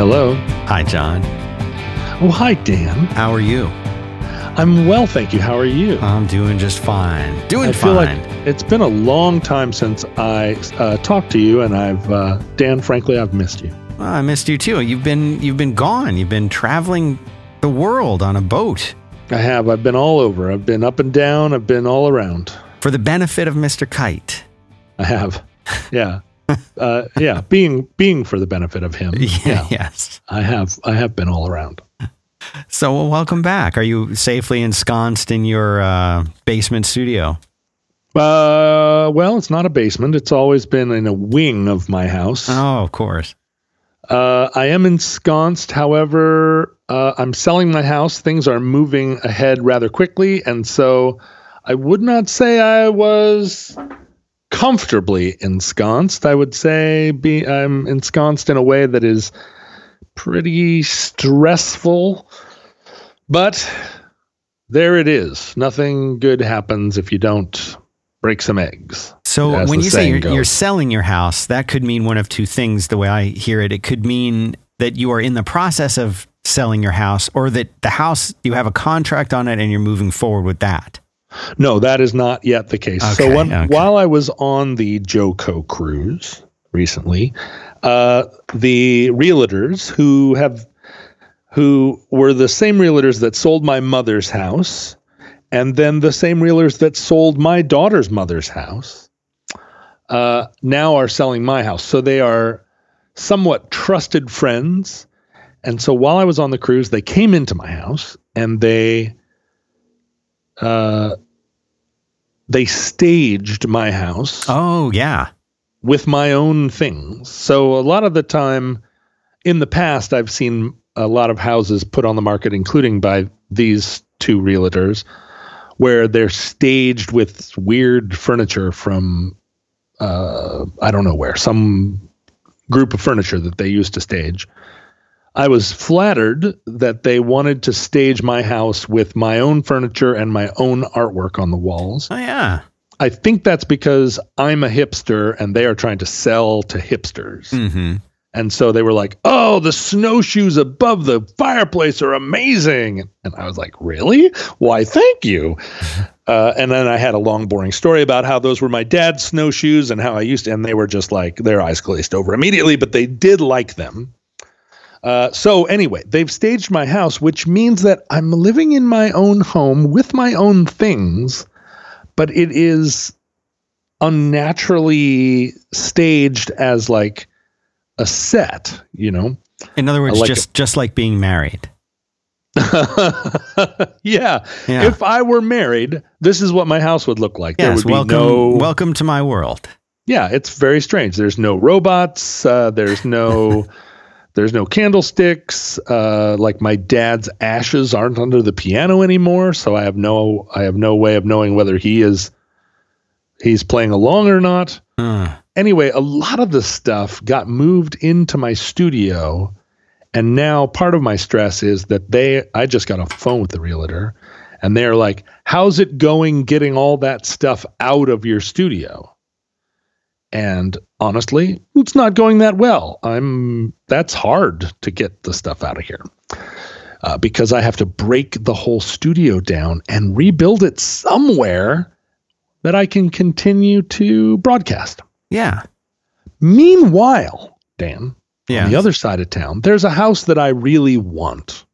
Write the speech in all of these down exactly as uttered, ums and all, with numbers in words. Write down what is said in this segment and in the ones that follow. Hello. Hi, John. Oh, hi, Dan. How are you? I'm well, thank you. How are you? I'm doing just fine. Doing I feel fine. Like it's been a long time since I uh, talked to you, and I've uh, Dan, frankly, I've missed you. Well, I missed you too. You've been you've been gone. You've been traveling the world on a boat. I have. I've been all over. I've been up and down. I've been all around. For the benefit of Mister Kite. I have. Yeah. uh, yeah. Being being for the benefit of him. Yeah, yeah. Yes. I have. I have been all around. So, well, welcome back. Are you safely ensconced in your uh, basement studio? Uh, well, it's not a basement. It's always been in a wing of my house. Oh, of course. Uh, I am ensconced. However, uh, I'm selling my house. Things are moving ahead rather quickly. And so I would not say I was comfortably ensconced. I would say be, I'm ensconced in a way that is pretty stressful, but there it is. Nothing good happens if you don't break some eggs. So when you say you're, you're selling your house, that could mean one of two things, the way I hear it. It could mean that you are in the process of selling your house, or that the house, you have a contract on it and you're moving forward with that. No, that is not yet the case. Okay, so when, okay. while I was on the JoCo cruise recently, Uh, the realtors who have, who were the same realtors that sold my mother's house, and then the same realtors that sold my daughter's mother's house, uh, now are selling my house. So they are somewhat trusted friends. And so while I was on the cruise, they came into my house and they, uh, they staged my house. Oh, yeah. With my own things. So a lot of the time in the past, I've seen a lot of houses put on the market, including by these two realtors, where they're staged with weird furniture from, uh, I don't know where, some group of furniture that they used to stage. I was flattered that they wanted to stage my house with my own furniture and my own artwork on the walls. Oh, yeah. I think that's because I'm a hipster and they are trying to sell to hipsters. Mm-hmm. And so they were like, oh, the snowshoes above the fireplace are amazing. And I was like, really? Why, thank you. Uh, and then I had a long, boring story about how those were my dad's snowshoes and how I used to, and they were just like, their eyes glazed over immediately, but they did like them. Uh, so anyway, they've staged my house, which means that I'm living in my own home with my own things. But it is unnaturally staged as like a set, you know? In other words, like just, a, just like being married. yeah. yeah. If I were married, this is what my house would look like. Yes, there would be welcome, no, welcome to my world. Yeah. It's very strange. There's no robots. Uh, there's no, there's no candlesticks. Uh, like my dad's ashes aren't under the piano anymore, so I have no I have no way of knowing whether he is he's playing along or not. Mm. Anyway, a lot of this stuff got moved into my studio, and now part of my stress is that they I just got off the phone with the realtor, and they're like, "How's it going getting all that stuff out of your studio?" And honestly, it's not going that well. I'm that's hard to get the stuff out of here uh, because I have to break the whole studio down and rebuild it somewhere that I can continue to broadcast. Yeah. Meanwhile, Dan, yes. on the other side of town, there's a house that I really want.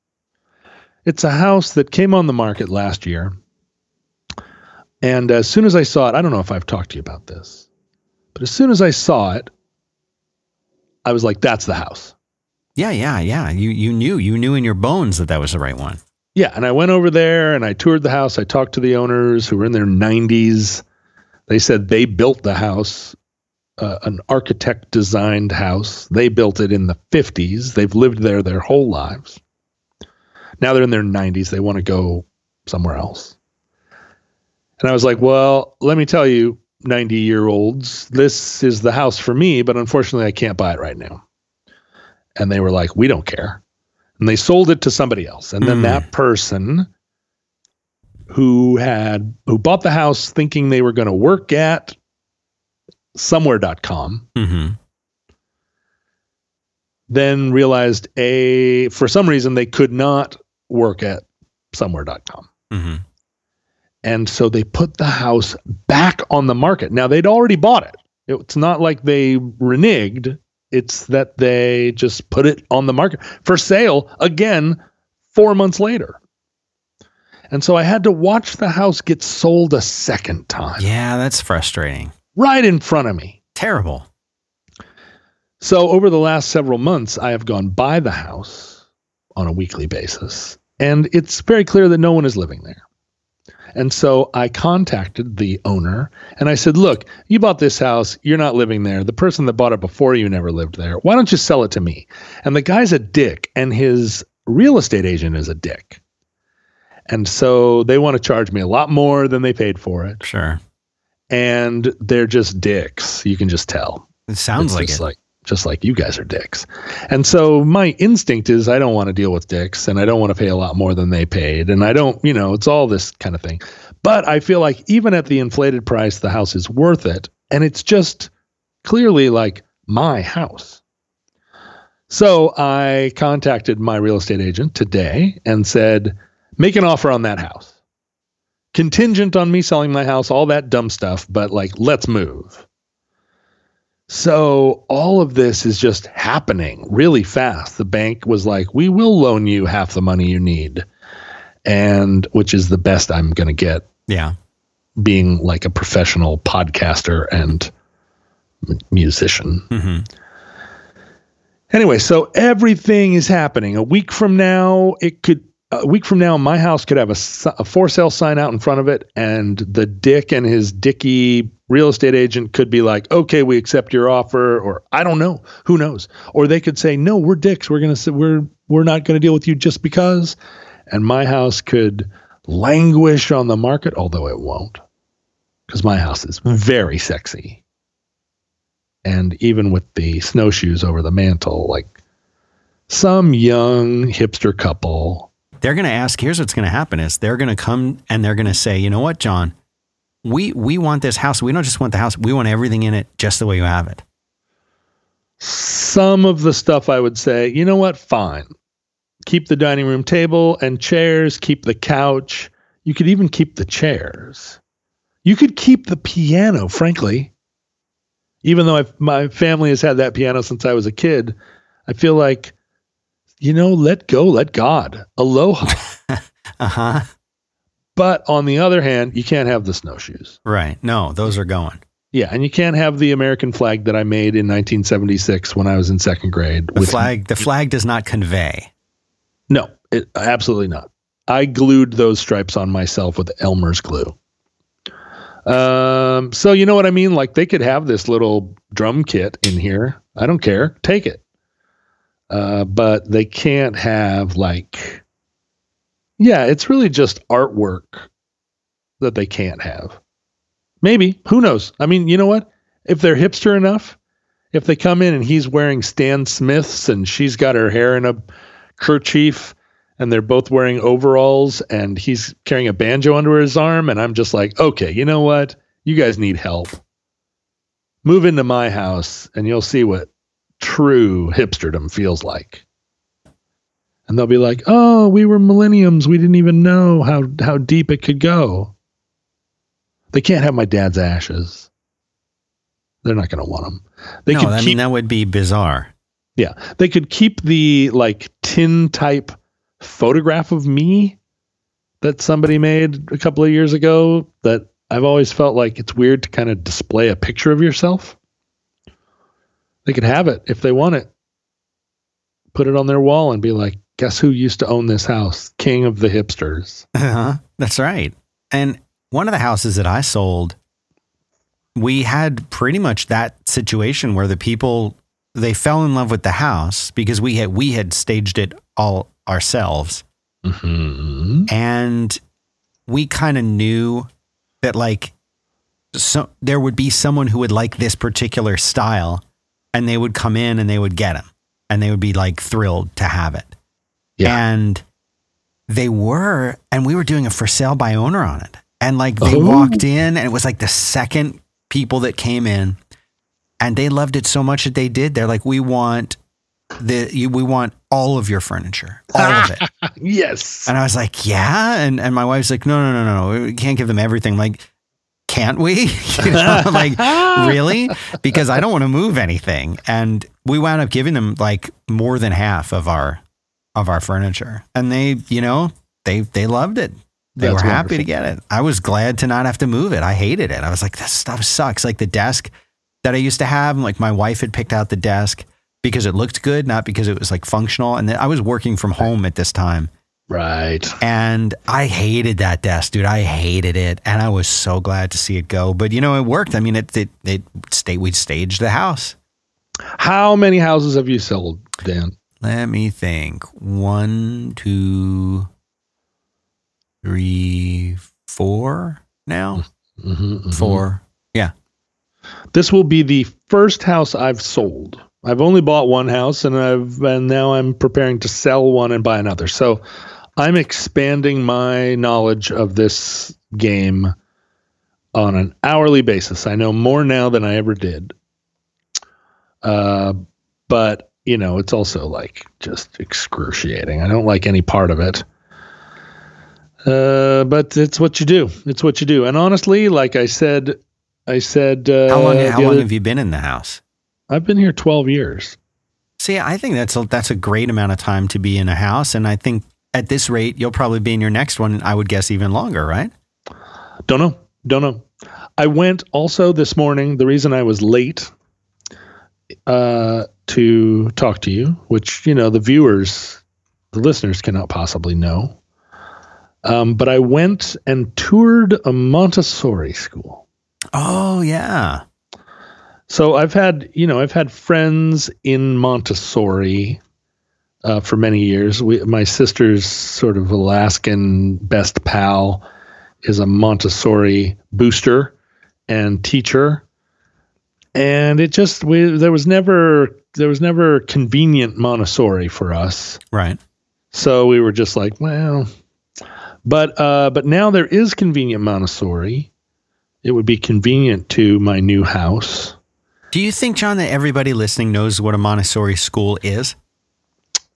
It's a house that came on the market last year. And as soon as I saw it, I don't know if I've talked to you about this. But as soon as I saw it, I was like, that's the house. Yeah, yeah, yeah. You you knew. You knew in your bones that that was the right one. Yeah, and I went over there and I toured the house. I talked to the owners who were in their nineties. They said they built the house, uh, an architect-designed house. They built it in the fifties. They've lived there their whole lives. Now they're in their nineties. They want to go somewhere else. And I was like, well, let me tell you, ninety-year-olds, this is the house for me, but unfortunately I can't buy it right now. And they were like, we don't care. And they sold it to somebody else. And then mm. that person who had, who bought the house thinking they were going to work at somewhere dot com mm-hmm. then realized a for some reason they could not work at somewhere dot com. Mm-hmm. And so they put the house back on the market. Now, they'd already bought it. It's not like they reneged. It's that they just put it on the market for sale again four months later. And so I had to watch the house get sold a second time. Yeah, that's frustrating. Right in front of me. Terrible. So over the last several months, I have gone by the house on a weekly basis, and it's very clear that no one is living there. And so I contacted the owner and I said, look, you bought this house. You're not living there. The person that bought it before you never lived there. Why don't you sell it to me? And the guy's a dick, and his real estate agent is a dick. And so they want to charge me a lot more than they paid for it. Sure. And they're just dicks. You can just tell. It sounds like it. Like, just like you guys are dicks. And so my instinct is I don't want to deal with dicks, and I don't want to pay a lot more than they paid. And I don't, you know, it's all this kind of thing. But I feel like even at the inflated price, the house is worth it. And it's just clearly like my house. So I contacted my real estate agent today and said, make an offer on that house. Contingent on me selling my house, all that dumb stuff, but like, let's move. So all of this is just happening really fast. The bank was like, we will loan you half the money you need, and which is the best I'm going to get. Yeah. Being like a professional podcaster and musician. Mm-hmm. Anyway, so everything is happening. A week from now, it could A week from now, my house could have a, a for sale sign out in front of it, and the dick and his dicky real estate agent could be like, okay, we accept your offer, or I don't know, who knows? Or they could say, no, we're dicks. We're going to we're, we're not going to deal with you just because. And my house could languish on the market, although it won't, because my house is very sexy. And even with the snowshoes over the mantle, like some young hipster couple, they're going to ask, here's what's going to happen is they're going to come and they're going to say, you know what, John, we, we want this house. We don't just want the house. We want everything in it just the way you have it. Some of the stuff I would say, you know what, fine. Keep the dining room table and chairs, keep the couch. You could even keep the chairs. You could keep the piano, frankly. Even though I've, my family has had that piano since I was a kid, I feel like, you know, let go, let God. Aloha. Uh-huh. But on the other hand, you can't have the snowshoes. Right. No, those are going. Yeah, and you can't have the American flag that I made in nineteen seventy-six when I was in second grade. The flag the flag does not convey. No, it, absolutely not. I glued those stripes on myself with Elmer's glue. Um, so you know what I mean? Like, they could have this little drum kit in here. I don't care. Take it. Uh, but they can't have like, yeah, it's really just artwork that they can't have. Maybe, who knows? I mean, you know what? If they're hipster enough, if they come in and he's wearing Stan Smith's and she's got her hair in a kerchief and they're both wearing overalls and he's carrying a banjo under his arm, and I'm just like, okay, you know what? You guys need help. Move into my house and you'll see what true hipsterdom feels like. And they'll be like, oh, we were millenniums. We didn't even know how, how deep it could go. They can't have my dad's ashes. They're not going to want them. They no, could I keep, mean, that would be bizarre. Yeah. They could keep the like tin type photograph of me that somebody made a couple of years ago that I've always felt like it's weird to kind of display a picture of yourself. They could have it if they want it. Put it on their wall and be like, guess who used to own this house? King of the hipsters. Uh-huh. That's right. And one of the houses that I sold, we had pretty much that situation where the people, they fell in love with the house because we had, we had staged it all ourselves. Mm-hmm. And we kind of knew that like, so there would be someone who would like this particular style. And they would come in and they would get them and they would be like thrilled to have it. Yeah. And they were, and we were doing a for sale by owner on it. And like they oh. walked in and it was like the second people that came in and they loved it so much that they did. They're like, we want the you, we want all of your furniture, all of it. Yes. And I was like, yeah. And and my wife's like, no, no, no, no, no. We can't give them everything. I'm like, can't we? You know, like, really? Because I don't want to move anything. And we wound up giving them like more than half of our of our furniture, and they, you know, they they loved it. They That's were happy wonderful. To get it. I was glad to not have to move it. I hated it. I was like, this stuff sucks. Like the desk that I used to have, like my wife had picked out the desk because it looked good, not because it was like functional. And then I was working from home at this time. Right. And I hated that desk, dude. I hated it. And I was so glad to see it go. But, you know, it worked. I mean, it, it, it stayed, we staged the house. How many houses have you sold, Dan? Let me think. One, two... Three, four now? Mm-hmm, mm-hmm. Four. Yeah. This will be the first house I've sold. I've only bought one house, and I've and now I'm preparing to sell one and buy another. So I'm expanding my knowledge of this game on an hourly basis. I know more now than I ever did. Uh, but, you know, it's also like just excruciating. I don't like any part of it. Uh, but it's what you do. It's what you do. And honestly, like I said, I said, uh, how long, how long other, have you been in the house? I've been here twelve years. See, I think that's a, that's a great amount of time to be in a house. And I think at this rate, you'll probably be in your next one. I would guess even longer, right? Don't know. Don't know. I went also this morning. The reason I was late, uh, to talk to you, which, you know, the viewers, the listeners cannot possibly know. Um, but I went and toured a Montessori school. Oh, yeah. So I've had, you know, I've had friends in Montessori uh, for many years. We, my sister's sort of Alaskan best pal is a Montessori booster and teacher. And it just, we, there was never, there was never convenient Montessori for us. Right. So we were just like, well... But uh, but now there is convenient Montessori. It would be convenient to my new house. Do you think, John, that everybody listening knows what a Montessori school is?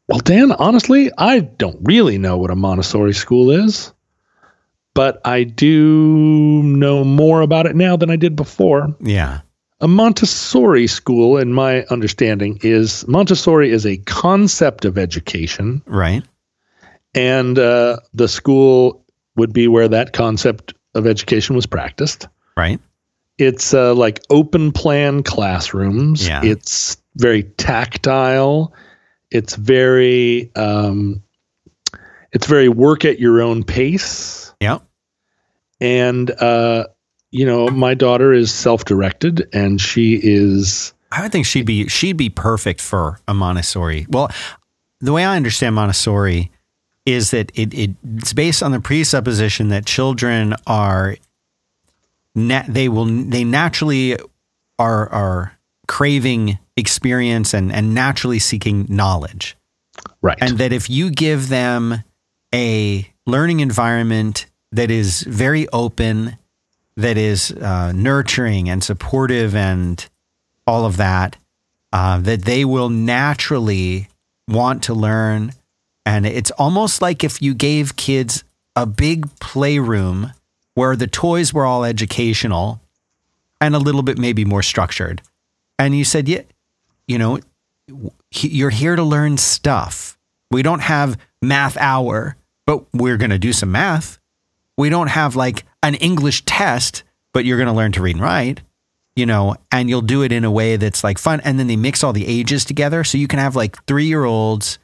Well, Dan, honestly, I don't really know what a Montessori school is. But I do know more about it now than I did before. Yeah. A Montessori school, in my understanding, is Montessori is a concept of education. Right. And uh, the school would be where that concept of education was practiced. Right. It's uh, like open plan classrooms. Yeah. It's very tactile. It's very um, it's very work at your own pace. Yeah. And uh, you know, my daughter is self-directed, and she is. I would think she'd be she'd be perfect for a Montessori. Well, the way I understand Montessori. Is that it, it? It's based on the presupposition that children are, na- they will, they naturally are are craving experience and and naturally seeking knowledge, right? And that if you give them a learning environment that is very open, that is uh, nurturing and supportive, and all of that, uh, that they will naturally want to learn. And it's almost like if you gave kids a big playroom where the toys were all educational and a little bit maybe more structured. And you said, yeah, you know, you're here to learn stuff. We don't have math hour, but we're going to do some math. We don't have like an English test, but you're going to learn to read and write, you know, and you'll do it in a way that's like fun. And then they mix all the ages together. So you can have like three-year-olds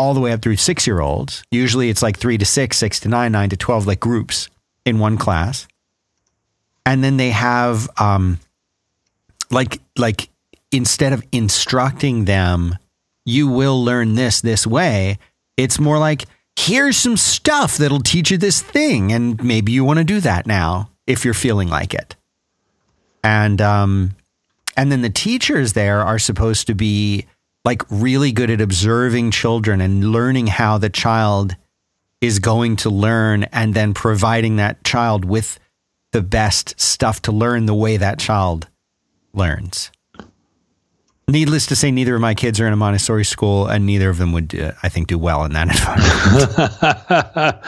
all the way up through six-year-olds. Usually it's like three to six, six to nine, nine to twelve, like groups in one class. And then they have, um, like, like instead of instructing them, you will learn this, this way. It's more like, here's some stuff that'll teach you this thing. And maybe you want to do that now if you're feeling like it. And, um, and then the teachers there are supposed to be like really good at observing children and learning how the child is going to learn, and then providing that child with the best stuff to learn the way that child learns. Needless to say, neither of my kids are in a Montessori school, and neither of them would, uh, I think, do well in that environment.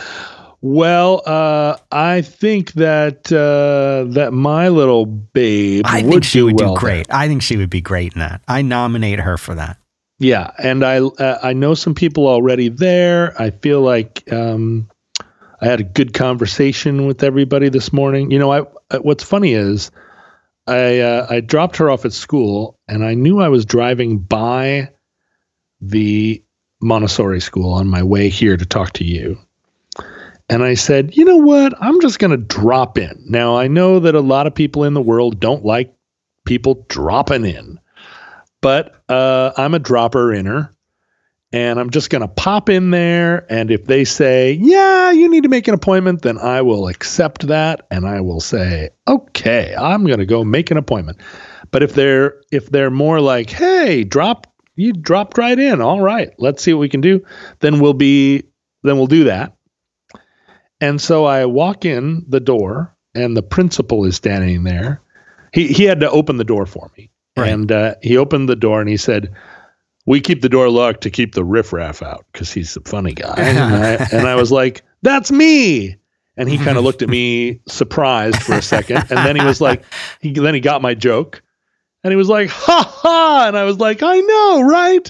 Well, uh, I think that uh, that my little babe I would think she do would well do great. There. I think she would be great in that. I nominate her for that. Yeah, and I uh, I know some people already there. I feel like um, I had a good conversation with everybody this morning. You know, I what's funny is. I uh, I dropped her off at school, and I knew I was driving by the Montessori school on my way here to talk to you. And I said, you know what? I'm just going to drop in. Now, I know that a lot of people in the world don't like people dropping in, but uh, I'm a dropper-inner, and I'm just going to pop in there, and if they say, yeah, you need to make an appointment, then I will accept that, and I will say, okay, I'm going to go make an appointment. But if they're if they're more like, hey, drop you dropped right in, all right, let's see what we can do, then we'll be then we'll do that. And so I walk in the door, and the principal is standing there. He he had to open the door for me, right. and uh, he opened the door, and he said, we keep the door locked to keep the riffraff out, because he's a funny guy. And I, and I was like, that's me. And he kind of looked at me surprised for a second. And then he was like, he, then he got my joke. And he was like, ha ha. And I was like, I know, right?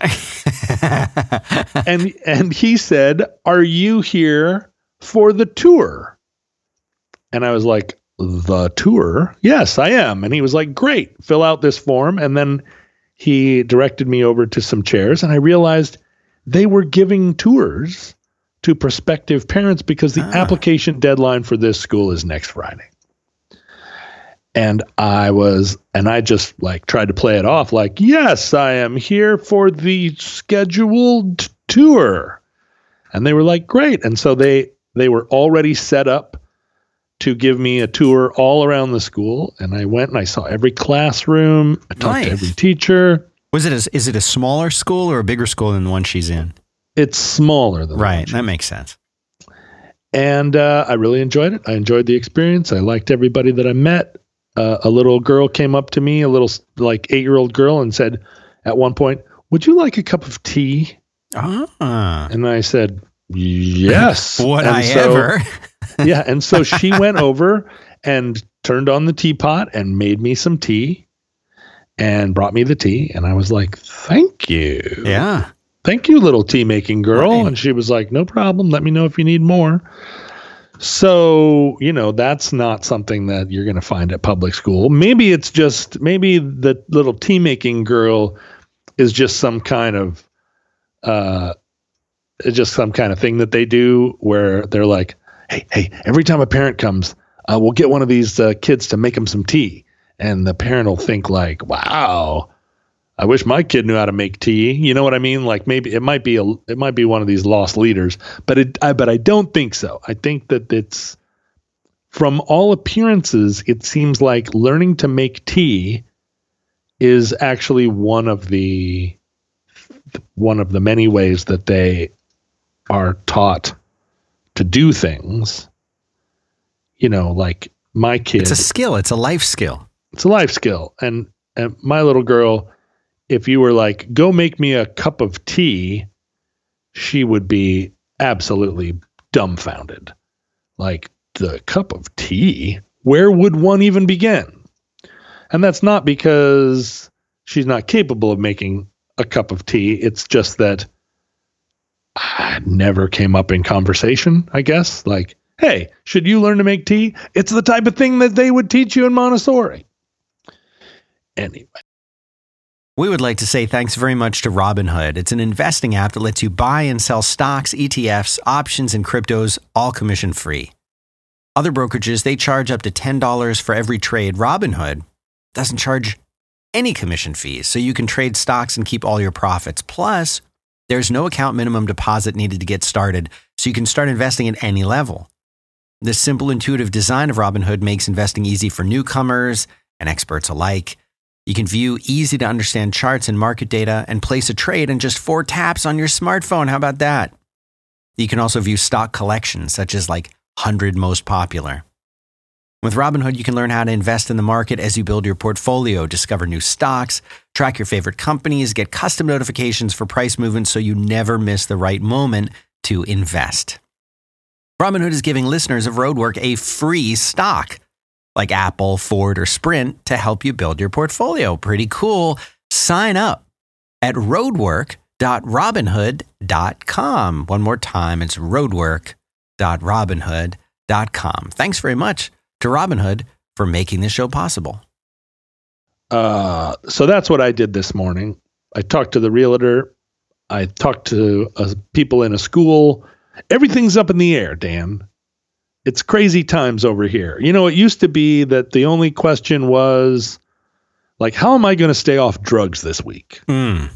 and, and he said, are you here for the tour? And I was like, the tour? Yes, I am. And he was like, great, fill out this form. And then he directed me over to some chairs, and I realized they were giving tours to prospective parents because the ah. application deadline for this school is next Friday. And I was, and I just like tried to play it off like, yes, I am here for the scheduled tour. And they were like, great. And so they, they were already set up to give me a tour all around the school. And I went and I saw every classroom. I talked nice. to every teacher. Was it a, is it a smaller school or a bigger school than the one she's in? It's smaller than right. That makes sense. And uh, I really enjoyed it. I enjoyed the experience. I liked everybody that I met. Uh, a little girl came up to me, a little like eight-year-old girl, and said at one point, would you like a cup of tea? Ah. And I said, yes. Would I so, ever? Yeah, and so she went over and turned on the teapot and made me some tea and brought me the tea. And I was like, thank you. Yeah. Thank you, little tea-making girl. Right. And she was like, no problem. Let me know if you need more. So, you know, that's not something that you're going to find at public school. Maybe it's just, maybe the little tea-making girl is just some kind of, uh, just some kind of thing that they do where they're like, Hey, hey, every time a parent comes, uh, we'll get one of these uh, kids to make them some tea. And the parent will think like, wow, I wish my kid knew how to make tea. You know what I mean? Like maybe it might be a, it might be one of these lost leaders, but it, I, but I don't think so. I think that it's from all appearances, it seems like learning to make tea is actually one of the, one of the many ways that they are taught to do things, you know, like my kid. It's a skill. It's a life skill. It's a life skill. And, and my little girl, if you were like, go make me a cup of tea, she would be absolutely dumbfounded. Like, the cup of tea? Where would one even begin? And that's not because she's not capable of making a cup of tea. It's just that I never came up in conversation, I guess. Like, hey, should you learn to make tea? It's the type of thing that they would teach you in Montessori. Anyway. We would like to say thanks very much to Robinhood. It's an investing app that lets you buy and sell stocks, E T Fs, options, and cryptos, all commission-free. Other brokerages, they charge up to ten dollars for every trade. Robinhood doesn't charge any commission fees, so you can trade stocks and keep all your profits. Plus, there's no account minimum deposit needed to get started, so you can start investing at any level. The simple, intuitive design of Robinhood makes investing easy for newcomers and experts alike. You can view easy-to-understand charts and market data and place a trade in just four taps on your smartphone. How about that? You can also view stock collections, such as like one hundred most popular. With Robinhood, you can learn how to invest in the market as you build your portfolio, discover new stocks, Track your favorite companies, get custom notifications for price movements so you never miss the right moment to invest. Robinhood is giving listeners of Roadwork a free stock like Apple, Ford, or Sprint to help you build your portfolio. Pretty cool. Sign up at roadwork dot robinhood dot com. One more time, it's roadwork dot robinhood dot com. Thanks very much to Robinhood for making this show possible. Uh, so that's what I did this morning. I talked to the realtor. I talked to uh, people in a school. Everything's up in the air, Dan. It's crazy times over here. You know, it used to be that the only question was, like, how am I going to stay off drugs this week? Mm.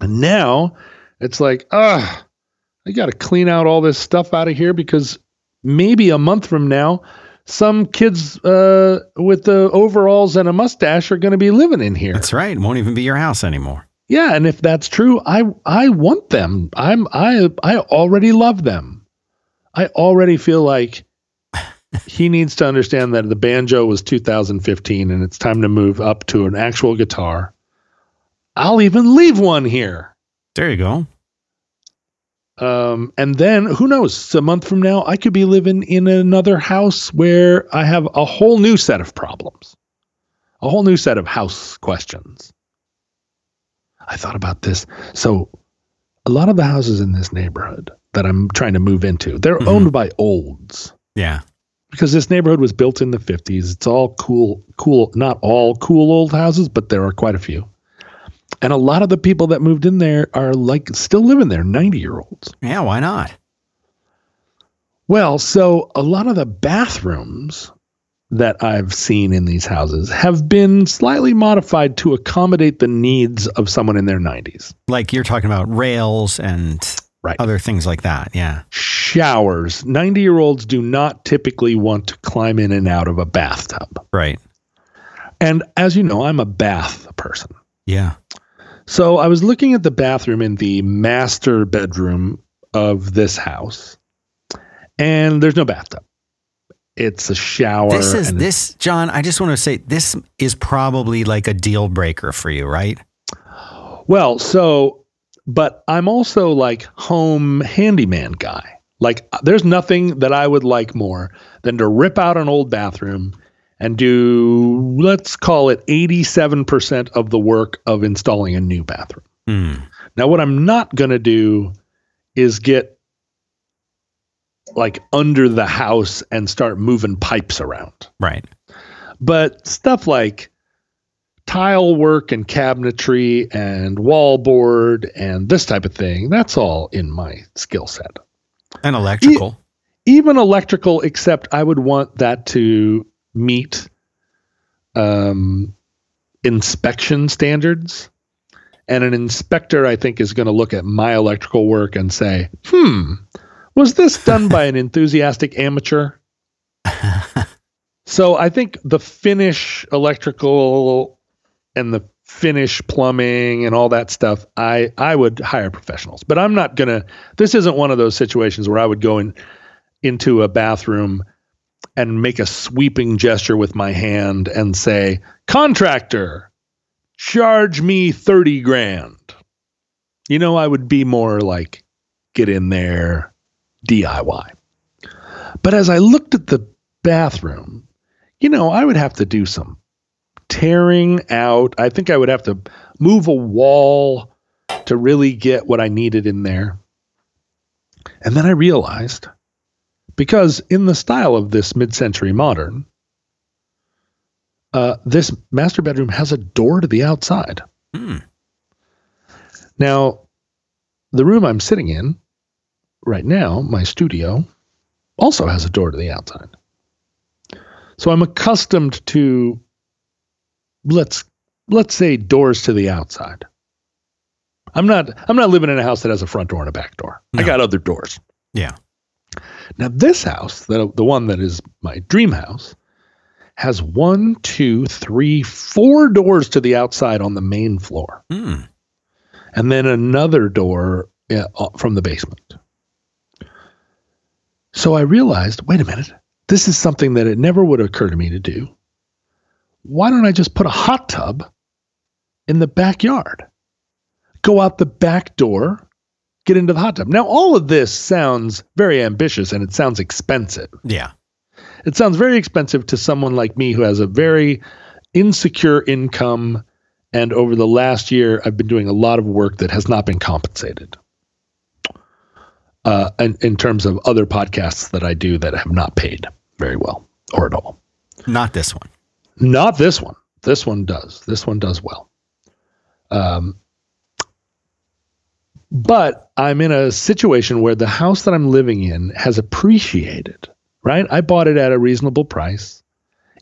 And now it's like, ah, I got to clean out all this stuff out of here because maybe a month from now, some kids uh, with the overalls and a mustache are going to be living in here. That's right. It won't even be your house anymore. Yeah, and if that's true, I I want them. I'm I I already love them. I already feel like he needs to understand that the banjo was two thousand fifteen and it's time to move up to an actual guitar. I'll even leave one here. There you go. Um, and then who knows, a month from now, I could be living in another house where I have a whole new set of problems, a whole new set of house questions. I thought about this. So a lot of the houses in this neighborhood that I'm trying to move into, they're mm-hmm. owned by olds. Yeah. Because this neighborhood was built in the fifties. It's all cool, cool, not all cool old houses, but there are quite a few. And a lot of the people that moved in there are like still living there, ninety year olds. Yeah. Why not? Well, so a lot of the bathrooms that I've seen in these houses have been slightly modified to accommodate the needs of someone in their nineties. Like you're talking about rails and right. other things like that. Yeah. Showers. ninety year olds do not typically want to climb in and out of a bathtub. Right. And as you know, I'm a bath person. Yeah. So I was looking at the bathroom in the master bedroom of this house, and there's no bathtub. It's a shower. This is and this, John, I just want to say this is probably like a deal breaker for you, right? Well, so, but I'm also like home handyman guy. Like there's nothing that I would like more than to rip out an old bathroom and do, let's call it eighty-seven percent of the work of installing a new bathroom. Mm. Now, what I'm not going to do is get like under the house and start moving pipes around. Right. But stuff like tile work and cabinetry and wallboard and this type of thing, that's all in my skill set. And electrical. E- even electrical, except I would want that to meet um, inspection standards. And an inspector, I think, is going to look at my electrical work and say, hmm, was this done by an enthusiastic amateur? So I think the finish electrical and the finish plumbing and all that stuff, I, I would hire professionals. But I'm not going to – this isn't one of those situations where I would go in into a bathroom and make a sweeping gesture with my hand and say, contractor, charge me thirty grand. You know, I would be more like get in there. D I Y. But as I looked at the bathroom, you know, I would have to do some tearing out. I think I would have to move a wall to really get what I needed in there. And then I realized, because in the style of this mid-century modern, uh, this master bedroom has a door to the outside. Mm. Now, the room I'm sitting in right now, my studio also has a door to the outside. So I'm accustomed to, let's let's say, doors to the outside. I'm not I'm not living in a house that has a front door and a back door. No. I got other doors. Yeah. Now this house, the, the one that is my dream house, has one, two, three, four doors to the outside on the main floor. Mm. And then another door uh, from the basement. So I realized, wait a minute, this is something that it never would occur to me to do. Why don't I just put a hot tub in the backyard. Go out the back door, get into the hot tub. Now, all of this sounds very ambitious and it sounds expensive. Yeah. It sounds very expensive to someone like me who has a very insecure income. And over the last year, I've been doing a lot of work that has not been compensated. Uh, in, in terms of other podcasts that I do that have not paid very well or at all. Not this one. Not this one. This one does. This one does well. Um, but I'm in a situation where the house that I'm living in has appreciated, right? I bought it at a reasonable price.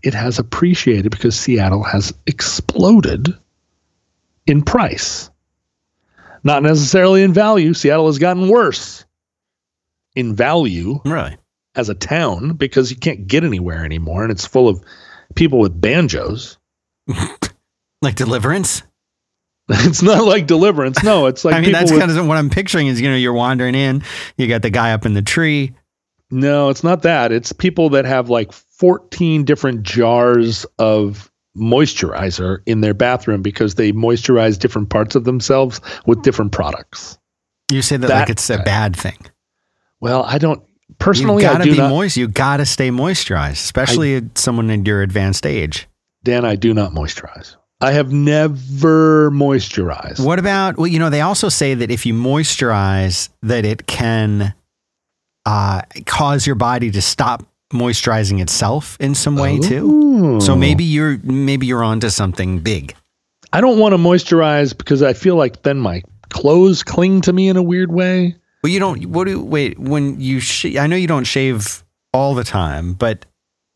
It has appreciated because Seattle has exploded in price. Not necessarily in value. Seattle has gotten worse in value, right, as a town, because you can't get anywhere anymore, and it's full of people with banjos. Like Deliverance? It's not like Deliverance. No, it's like I mean, people that's with, kind of what I'm picturing is, you know, you're wandering in, you got the guy up in the tree. No, it's not that. It's people that have like fourteen different jars of moisturizer in their bathroom because they moisturize different parts of themselves with different products. You say that, that like it's a bad thing. Well, I don't personally. You gotta I do be not, moist. You gotta stay moisturized, especially I, someone in your advanced age. Dan, I do not moisturize. I have never moisturized. What about? Well, you know, they also say that if you moisturize, that it can uh, cause your body to stop moisturizing itself in some way oh. too. So maybe you're maybe you're onto something big. I don't want to moisturize because I feel like then my clothes cling to me in a weird way. Well, you don't, what do, wait, when you, sh- I know you don't shave all the time, but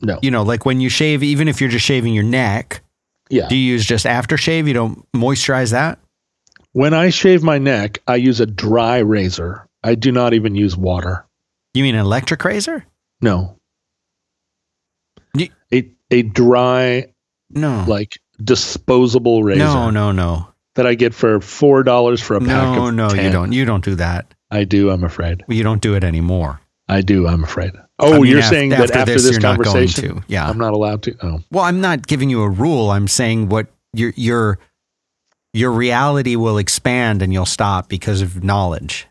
no, you know, like when you shave, even if you're just shaving your neck, yeah, do you use just aftershave? You don't moisturize that? When I shave my neck, I use a dry razor. I do not even use water. You mean an electric razor? No. You, a, a dry, no, like disposable razor. No, no, no. That I get for four dollars for a pack no, of No, no, you don't, you don't do that. I do, I'm afraid. Well, you don't do it anymore. I do, I'm afraid. Oh, I mean, you're af- saying after that after this, this conversation, yeah, I'm not allowed to? Oh. Well, I'm not giving you a rule. I'm saying what your your your reality will expand and you'll stop because of knowledge.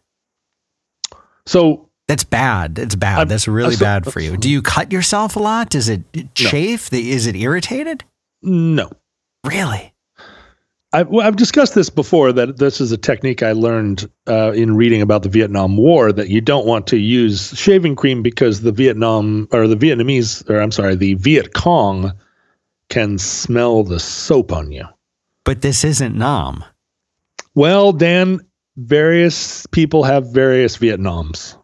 So that's bad. It's bad. I'm, that's really so, bad for you. Do you cut yourself a lot? Does it chafe? No. Is it irritated? No. Really? I've, well, I've discussed this before, that this is a technique I learned uh, in reading about the Vietnam War, that you don't want to use shaving cream because the Vietnam or the Vietnamese, or I'm sorry, the Viet Cong can smell the soap on you. But this isn't Nam. Well, Dan, various people have various Vietnams.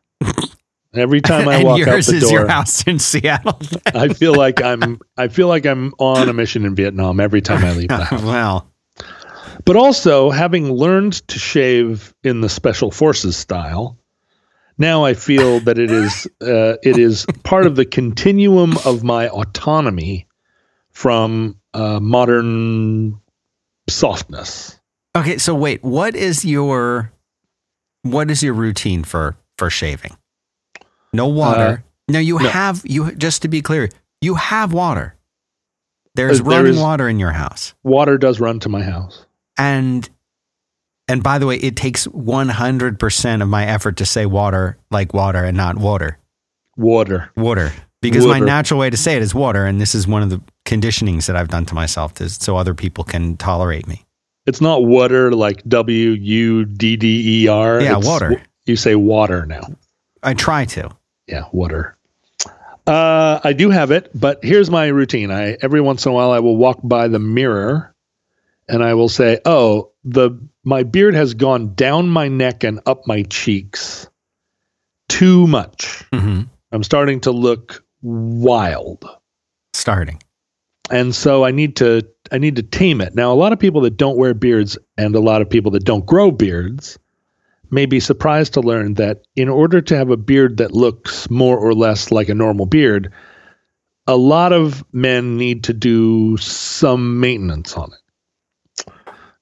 Every time I walk out the door, yours is your house in Seattle. I feel like I'm, I feel like I'm on a mission in Vietnam every time I leave the house. Wow. But also, having learned to shave in the special forces style, now I feel that it is uh, it is part of the continuum of my autonomy from uh, modern softness. Okay, so wait, what is your what is your routine for for shaving? No water. Uh, no, you no. have you just to be clear, you have water. There's uh, there running is, water in your house. Water does run to my house. And, and by the way, it takes one hundred percent of my effort to say water like water and not water. Water. Water. Because water. My natural way to say it is water. And this is one of the conditionings that I've done to myself to, so other people can tolerate me. It's not water like W U D D E R. Yeah, it's, water. You say water now. I try to. Yeah, water. Uh, I do have it, but here's my routine. I every once in a while I will walk by the mirror and I will say, oh, the my beard has gone down my neck and up my cheeks too much. Mm-hmm. I'm starting to look wild. Starting. And so I need to I need to tame it. Now, a lot of people that don't wear beards and a lot of people that don't grow beards may be surprised to learn that in order to have a beard that looks more or less like a normal beard, a lot of men need to do some maintenance on it.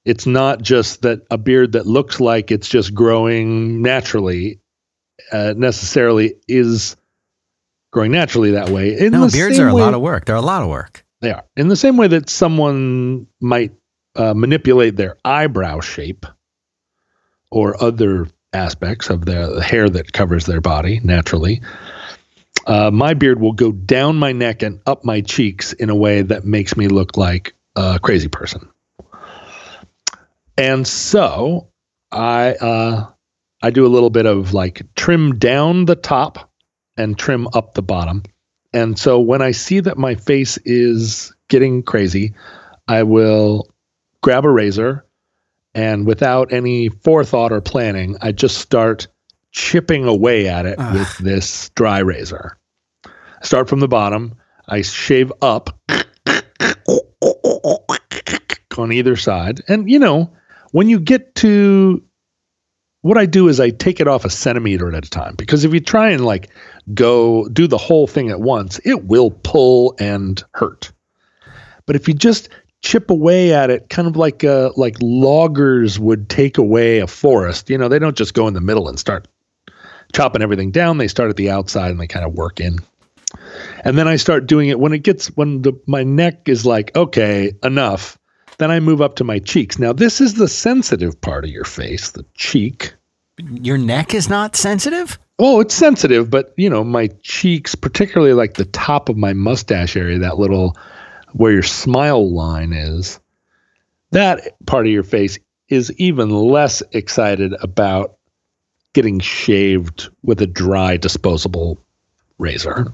It's not just that a beard that looks like it's just growing naturally uh, necessarily is growing naturally that way. In no, beards are a way, lot of work. They're a lot of work. They are. In the same way that someone might uh, manipulate their eyebrow shape or other aspects of the hair that covers their body naturally, uh, my beard will go down my neck and up my cheeks in a way that makes me look like a crazy person. And so I uh, I do a little bit of like trim down the top and trim up the bottom. And so when I see that my face is getting crazy, I will grab a razor and without any forethought or planning, I just start chipping away at it Ugh. with this dry razor. I start from the bottom. I shave up on either side. And, you know, when you get to what I do is I take it off a centimeter at a time, because if you try and like go do the whole thing at once, it will pull and hurt. But if you just chip away at it, kind of like uh, like loggers would take away a forest, you know, they don't just go in the middle and start chopping everything down. They start at the outside and they kind of work in. And then I start doing it when it gets, when the, my neck is like, okay, enough. Then I move up to my cheeks. Now, this is the sensitive part of your face, the cheek. Your neck is not sensitive? Oh, it's sensitive, but, you know, my cheeks, particularly like the top of my mustache area, that little where your smile line is, that part of your face is even less excited about getting shaved with a dry disposable razor.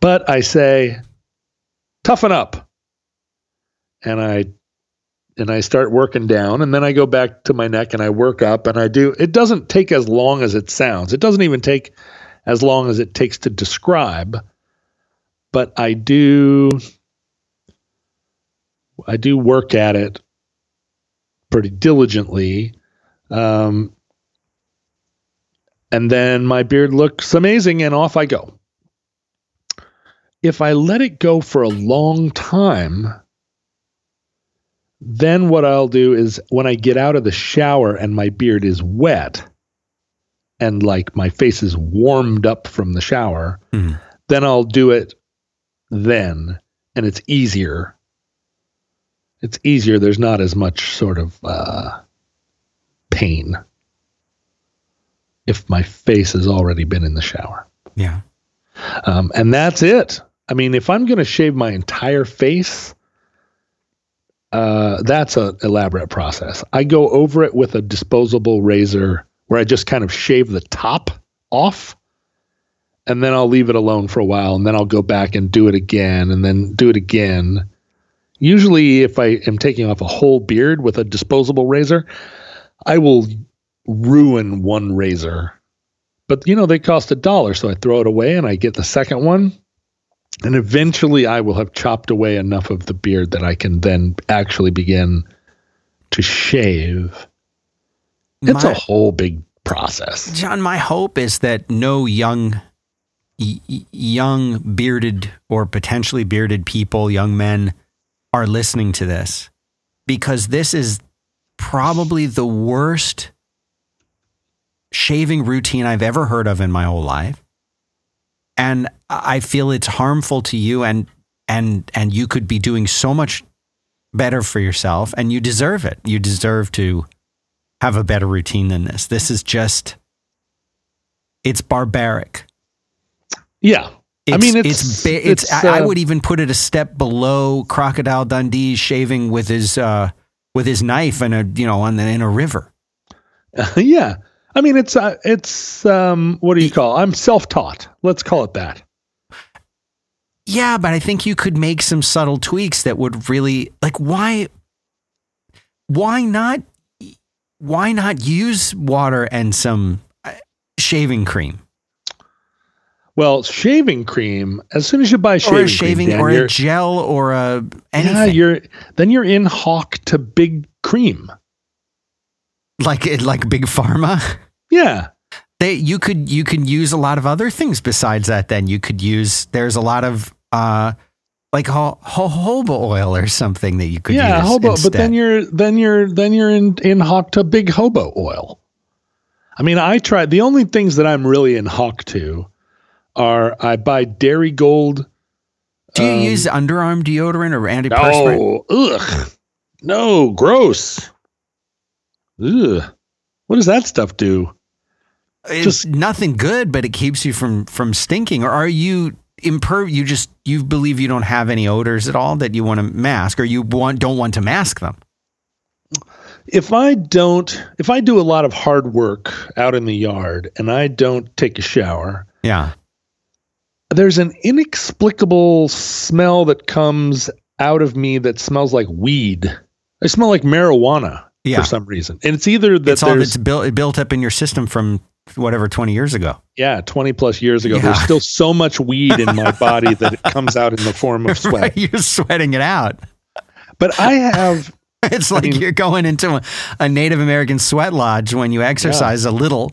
But I say, toughen up. And I and I start working down, and then I go back to my neck and I work up, and I do. It doesn't take as long as it sounds. It doesn't even take as long as it takes to describe. But I do I do work at it pretty diligently. Um, and then my beard looks amazing, and off I go. If I let it go for a long time, then what I'll do is when I get out of the shower and my beard is wet and like my face is warmed up from the shower, mm. then I'll do it then. And it's easier. It's easier. There's not as much sort of uh, pain if my face has already been in the shower. Yeah. Um, and that's it. I mean, if I'm going to shave my entire face, Uh, that's an elaborate process. I go over it with a disposable razor where I just kind of shave the top off, and then I'll leave it alone for a while, and then I'll go back and do it again, and then do it again. Usually if I am taking off a whole beard with a disposable razor, I will ruin one razor. But, you know, they cost a dollar, so I throw it away and I get the second one. And eventually I will have chopped away enough of the beard that I can then actually begin to shave. It's my, a whole big process. John, my hope is that no young, y- young bearded or potentially bearded people, young men, are listening to this, because this is probably the worst shaving routine I've ever heard of in my whole life. And I feel it's harmful to you, and and and you could be doing so much better for yourself, and you deserve it. You deserve to have a better routine than this. This is just, it's barbaric. Yeah. It's, I mean, it's... it's, it's, it's uh, I would even put it a step below Crocodile Dundee shaving with his uh, with his knife in a, you know, on the, in a river. Yeah. I mean, it's, uh, it's um, what do you call it? I'm self-taught. Let's call it that. Yeah, but I think you could make some subtle tweaks that would really, like, why, why not, why not use water and some shaving cream? Well, shaving cream, as soon as you buy shaving, or a shaving cream, Dan, or a gel or a anything. Yeah, you're, then you're in hawk to big cream. Like, like big pharma. Yeah. They, you could, you could use a lot of other things besides that. Then you could use, there's a lot of, uh, like ho- ho- jojoba oil or something that you could yeah, use. Yeah. But then you're, then you're, then you're in, in hawk to big hobo oil. I mean, I tried, the only things that I'm really in hawk to are I buy Dairy Gold. Do you um, use underarm deodorant or antiperspirant? Oh, ugh. No, gross. Ugh. What does that stuff do? It's just nothing good, but it keeps you from, from stinking. Or are you imper? You just you believe you don't have any odors at all that you want to mask, or you want don't want to mask them. If I don't, if I do a lot of hard work out in the yard and I don't take a shower, yeah, there's an inexplicable smell that comes out of me that smells like weed. I smell like marijuana yeah. for some reason, and it's either that it's all that's built built up in your system from whatever twenty years ago. Yeah, twenty plus years ago. Yeah. There's still so much weed in my body that it comes out in the form of sweat. Right, you're sweating it out. But I have. It's like I mean, you're going into a, a Native American sweat lodge when you exercise yeah. a little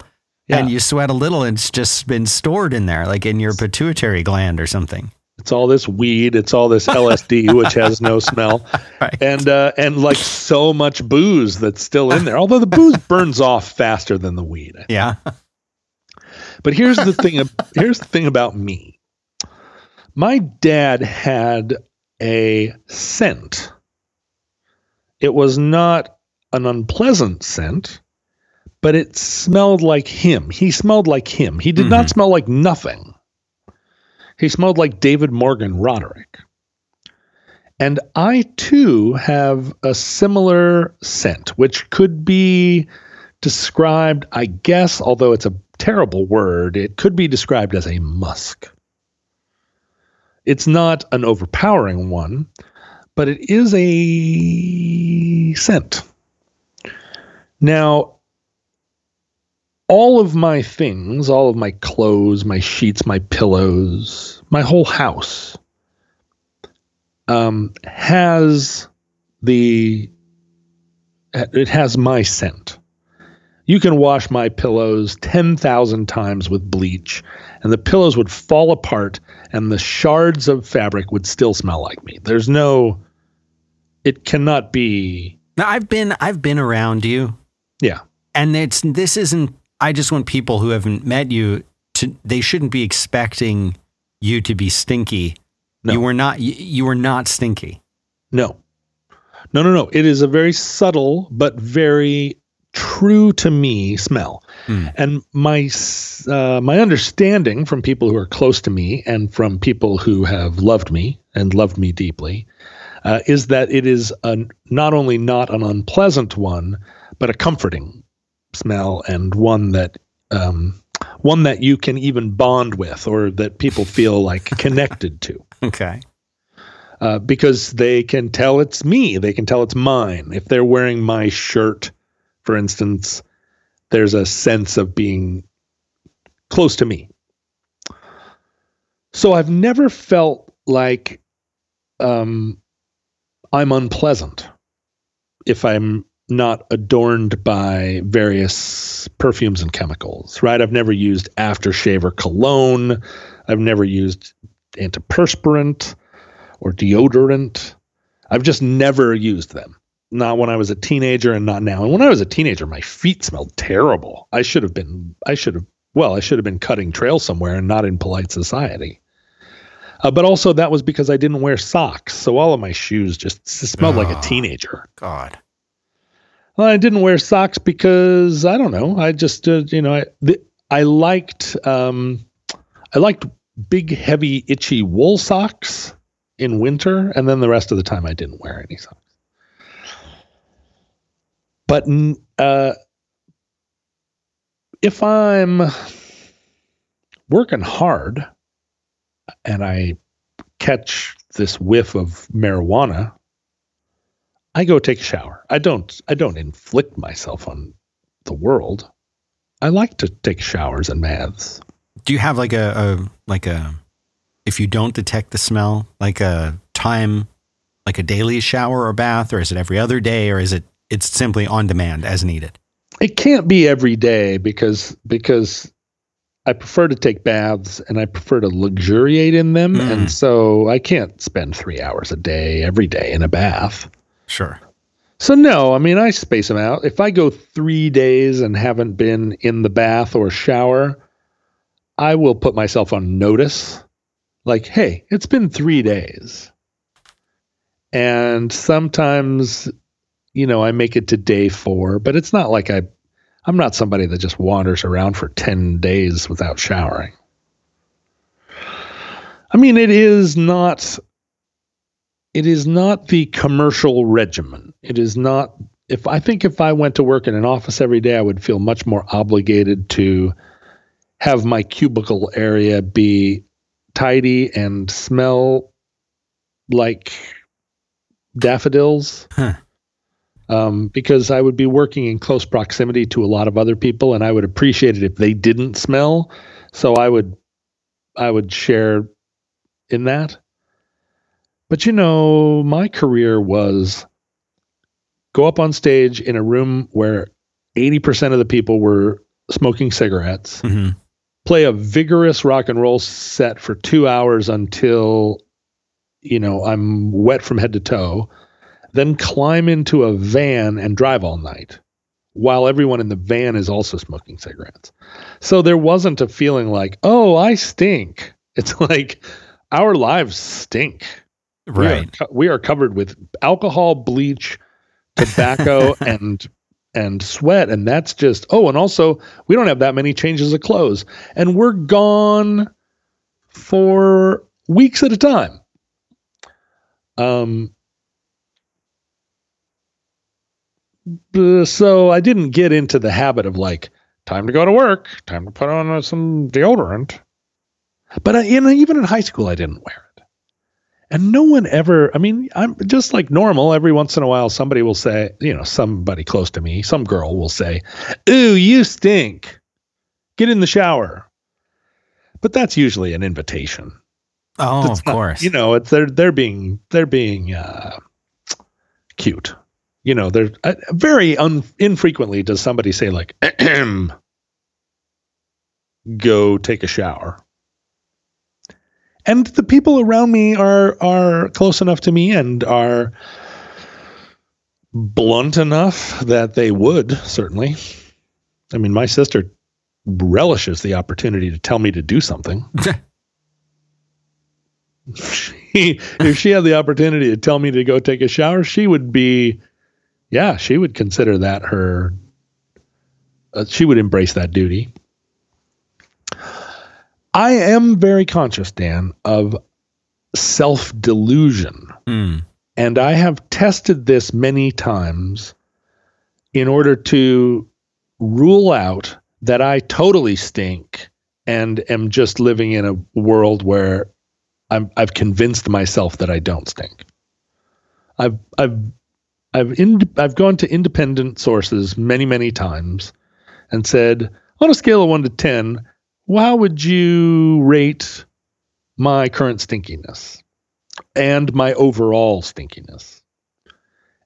yeah. and you sweat a little, and it's just been stored in there, like in your pituitary gland or something. It's all this weed. It's all this L S D, which has no smell. Right. And, uh, and like so much booze that's still in there. Although the booze burns off faster than the weed. Yeah. But here's the thing. Here's the thing about me. My dad had a scent. It was not an unpleasant scent, but it smelled like him. He smelled like him. He did mm-hmm. not smell like nothing. He smelled like David Morgan Roderick. And I, too, have a similar scent, which could be described, I guess, although it's a terrible word, it could be described as a musk. It's not an overpowering one, but it is a scent. Now, all of my things, all of my clothes, my sheets, my pillows, my whole house um, has the, it has my scent. You can wash my pillows ten thousand times with bleach, and the pillows would fall apart, and the shards of fabric would still smell like me. There's no, it cannot be. Now, I've been, I've been around you. Yeah. And it's, this isn't, I just want people who haven't met you to, they shouldn't be expecting you to be stinky. No. You were not, you were not stinky. No, no, no, no. It is a very subtle, but very true to me smell. Mm. And my uh, my understanding from people who are close to me and from people who have loved me and loved me deeply uh, is that it is a, not only not an unpleasant one, but a comforting smell, and one that um, one that you can even bond with, or that people feel like connected to. Okay. Uh, because they can tell it's me. They can tell it's mine. If they're wearing my shirt, for instance, there's a sense of being close to me. So I've never felt like um, I'm unpleasant if I'm not adorned by various perfumes and chemicals, right? I've never used aftershave or cologne. I've never used antiperspirant or deodorant. I've just never used them. Not when I was a teenager and not now. And when I was a teenager, my feet smelled terrible. I should have been, I should have, well, I should have been cutting trail somewhere and not in polite society. Uh, but also that was because I didn't wear socks. So all of my shoes just smelled oh, like a teenager. God. Well, I didn't wear socks because I don't know. I just, uh, you know, I, the, I liked, um, I liked big, heavy, itchy wool socks in winter. And then the rest of the time I didn't wear any socks. But uh, if I'm working hard and I catch this whiff of marijuana, I go take a shower. I don't. I don't inflict myself on the world. I like to take showers and baths. Do you have like a, a like a if you don't detect the smell, like a time, like a daily shower or bath, or is it every other day, or is it? It's simply on demand as needed. It can't be every day because because I prefer to take baths and I prefer to luxuriate in them. Mm. And so I can't spend three hours a day, every day in a bath. Sure. So no, I mean, I space them out. If I go three days and haven't been in the bath or shower, I will put myself on notice. Like, hey, it's been three days. And sometimes you know, I make it to day four, but it's not like I, I'm not somebody that just wanders around for ten days without showering. I mean, it is not, it is not the commercial regimen. It is not, if I think if I went to work in an office every day, I would feel much more obligated to have my cubicle area be tidy and smell like daffodils. Huh. Um, because I would be working in close proximity to a lot of other people, and I would appreciate it if they didn't smell. So I would, I would share in that. But, you know, my career was go up on stage in a room where eighty percent of the people were smoking cigarettes, mm-hmm. play a vigorous rock and roll set for two hours until, you know, I'm wet from head to toe, then climb into a van and drive all night while everyone in the van is also smoking cigarettes. So there wasn't a feeling like, oh, I stink. It's like our lives stink. Right. We are, we are covered with alcohol, bleach, tobacco, and and sweat. And that's just, oh, and also we don't have that many changes of clothes. And we're gone for weeks at a time. Um. So I didn't get into the habit of like, time to go to work, time to put on some deodorant. But I, in, even in high school, I didn't wear it. And no one ever, I mean, I'm just like normal. Every once in a while, somebody will say, you know, somebody close to me, some girl will say, ooh, you stink. Get in the shower. But that's usually an invitation. Oh, that's of not, course. You know, it's, they're, they're being, they're being uh, cute. You know, there's uh, very un- infrequently does somebody say like, go take a shower. And the people around me are, are close enough to me and are blunt enough that they would certainly. I mean, my sister relishes the opportunity to tell me to do something. she, if she had the opportunity to tell me to go take a shower, she would be. Yeah, she would consider that her, uh, she would embrace that duty. I am very conscious, Dan, of self-delusion. Mm. And I have tested this many times in order to rule out that I totally stink and am just living in a world where I'm, I've convinced myself that I don't stink. I've, I've, I've in, I've gone to independent sources many, many times and said, on a scale of one to ten, well, how would you rate my current stinkiness and my overall stinkiness?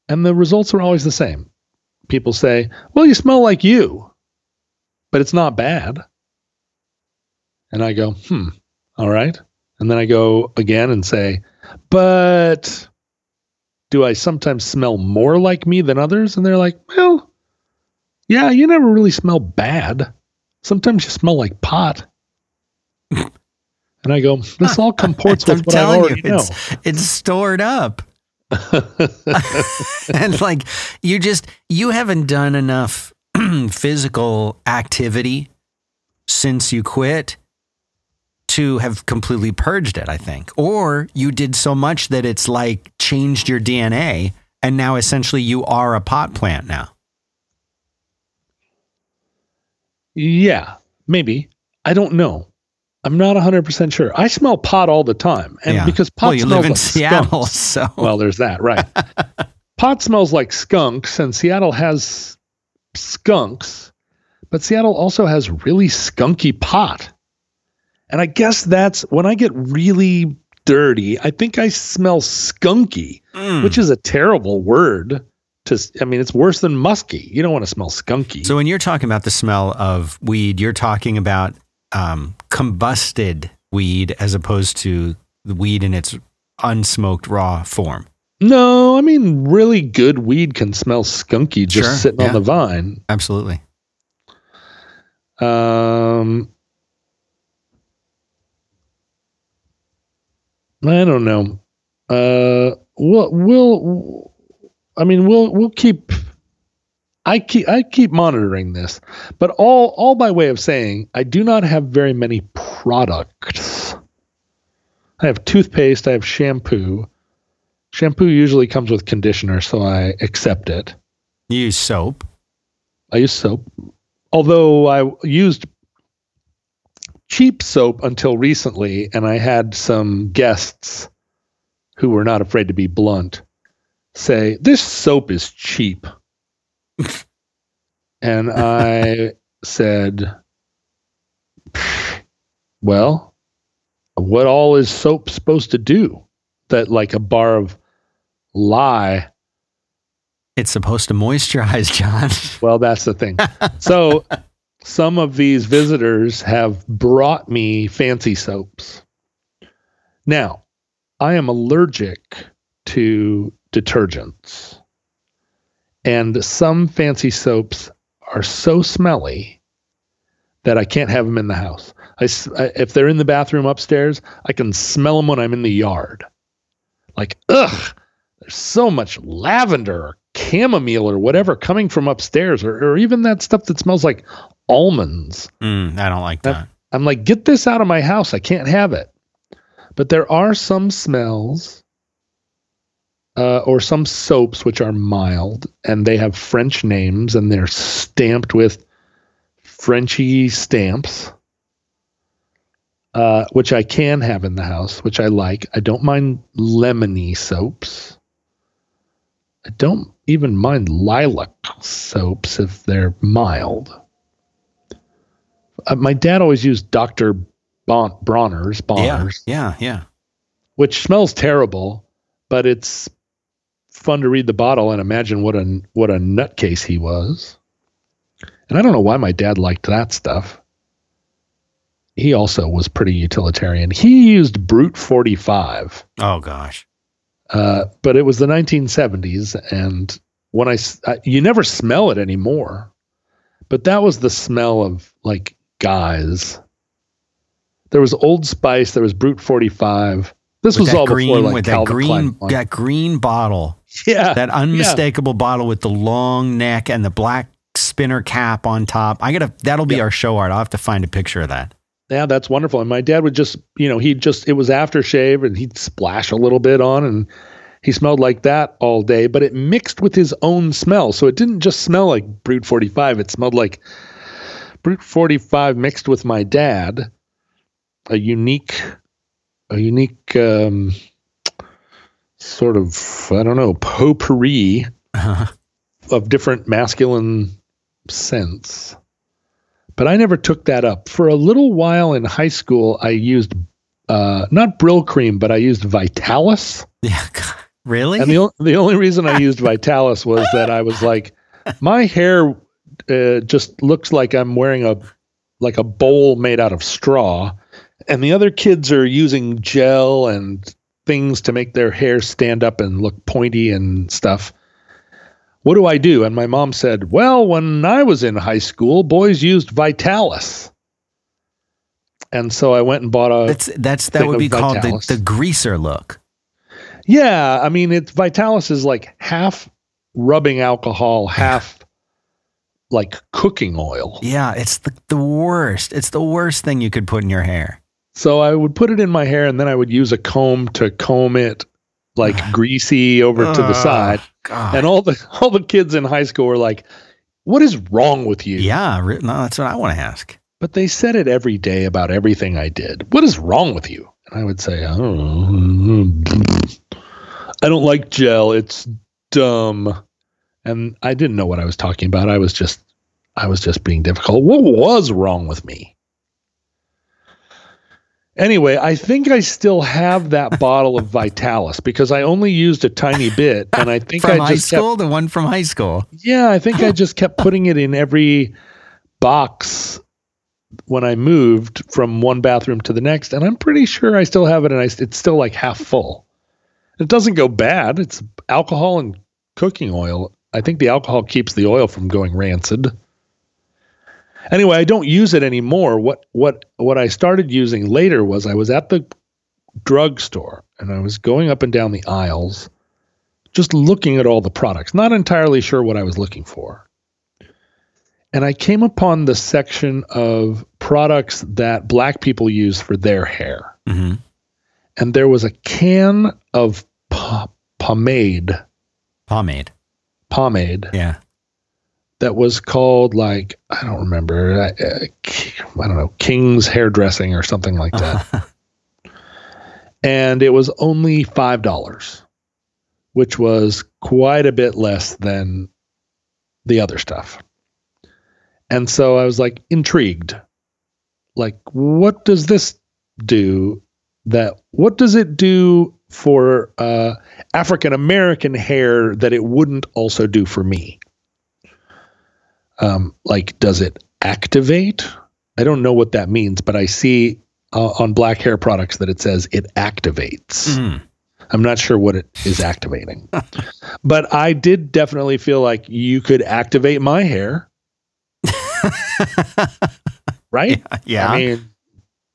And the results are always the same. People say, well, you smell like you, but it's not bad. And I go, hmm, all right. And then I go again and say, but... do I sometimes smell more like me than others? And they're like, well, yeah, you never really smell bad. Sometimes you smell like pot. And I go, this all comports with what I already know. It's, it's stored up. And like, you just, you haven't done enough physical activity since you quit to have completely purged it, I think. Or you did so much that it's like changed your D N A, and now essentially you are a pot plant now. Yeah, maybe. I don't know. I'm not one hundred percent sure. I smell pot all the time. And yeah. because pot well, you smells live in like Seattle, skunks. So. Well, there's that, right. Pot smells like skunks, and Seattle has skunks, but Seattle also has really skunky pot. And I guess that's when I get really dirty, I think I smell skunky, mm. which is a terrible word to, I mean, it's worse than musky. You don't want to smell skunky. So when you're talking about the smell of weed, you're talking about um, combusted weed as opposed to the weed in its unsmoked raw form. No, I mean, really good weed can smell skunky just sure. sitting yeah. on the vine. Absolutely. Um... I don't know. Uh, we'll, we'll, I mean, we'll we'll keep. I keep I keep monitoring this, but all all by way of saying I do not have very many products. I have toothpaste. I have shampoo. Shampoo usually comes with conditioner, so I accept it. You use soap. I use soap, although I used cheap soap until recently, and I had some guests who were not afraid to be blunt say, "This soap is cheap." And I said, "Well, what all is soap supposed to do? That like a bar of lye." It's supposed to moisturize, John. Well, that's the thing. So some of these visitors have brought me fancy soaps. Now, I am allergic to detergents. And some fancy soaps are so smelly that I can't have them in the house. I, if they're in the bathroom upstairs, I can smell them when I'm in the yard. Like, ugh, there's so much lavender or chamomile or whatever coming from upstairs, or, or even that stuff that smells like almonds. Mm, I don't like that. I'm, I'm like, get this out of my house. I can't have it. But there are some smells uh, or some soaps which are mild, and they have French names, and they're stamped with Frenchy stamps, uh, which I can have in the house, which I like. I don't mind lemony soaps. I don't even mind lilac soaps if they're mild. Uh, my dad always used Doctor Bon- Bronner's, Bonner's. Yeah, yeah, yeah. Which smells terrible, but it's fun to read the bottle and imagine what a what a nutcase he was. And I don't know why my dad liked that stuff. He also was pretty utilitarian. He used Brute forty-five. Oh gosh. Uh, but it was the nineteen seventies, and when I, I you never smell it anymore. But that was the smell of like guys. There was Old Spice. There was Brute forty-five. This was all before like Calvin Klein. With that green bottle. Yeah. That unmistakable yeah. bottle with the long neck and the black spinner cap on top. I gotta. That'll be yep. our show art. I'll have to find a picture of that. Yeah, that's wonderful. And my dad would just, you know, he just, it was aftershave, and he'd splash a little bit on, and he smelled like that all day. But it mixed with his own smell, so it didn't just smell like Brute forty-five. It smelled like Brute forty-five mixed with my dad. a unique, a unique um, sort of, I don't know, potpourri uh-huh. of different masculine scents. But I never took that up. For a little while in high school, I used, uh, not Brill Cream, but I used Vitalis. Yeah, really? And the, o- the only reason I used Vitalis was that I was like, my hair uh, just looks like I'm wearing a like a bowl made out of straw. And the other kids are using gel and things to make their hair stand up and look pointy and stuff. What do I do? And my mom said, well, when I was in high school, boys used Vitalis. And so I went and bought a That's that's that would be called the, the greaser look. Yeah, I mean, it's Vitalis is like half rubbing alcohol, half like cooking oil. Yeah, it's the, the worst. It's the worst thing you could put in your hair. So I would put it in my hair, and then I would use a comb to comb it like greasy over uh, to the side. God. And all the all the kids in high school were like, what is wrong with you? Yeah, no, that's what I want to ask. But they said it every day about everything I did. What is wrong with you? And I would say, I don't know. I don't like gel. It's dumb. And I didn't know what I was talking about. I was just I was just being difficult. What was wrong with me? Anyway, I think I still have that bottle of Vitalis because I only used a tiny bit, and I think from I just high school, kept, the one from high school. Yeah, I think I just kept putting it in every box when I moved from one bathroom to the next, and I'm pretty sure I still have it, and I, it's still like half full. It doesn't go bad. It's alcohol and cooking oil. I think the alcohol keeps the oil from going rancid. Anyway, I don't use it anymore. What what what I started using later was I was at the drugstore, and I was going up and down the aisles just looking at all the products, not entirely sure what I was looking for. And I came upon the section of products that black people use for their hair. Mm-hmm. And there was a can of p- pomade. Pomade. Pomade. Yeah. That was called, like, I don't remember, I, I don't know, King's Hairdressing or something like that. And it was only five dollars, which was quite a bit less than the other stuff. And so I was, like, intrigued. Like, what does this do? That what does it do for uh, African-American hair that it wouldn't also do for me? Um, like, does it activate? I don't know what that means, but I see uh, on black hair products that it says it activates. Mm. I'm not sure what it is activating. But I did definitely feel like you could activate my hair. Right? Yeah, yeah. I mean,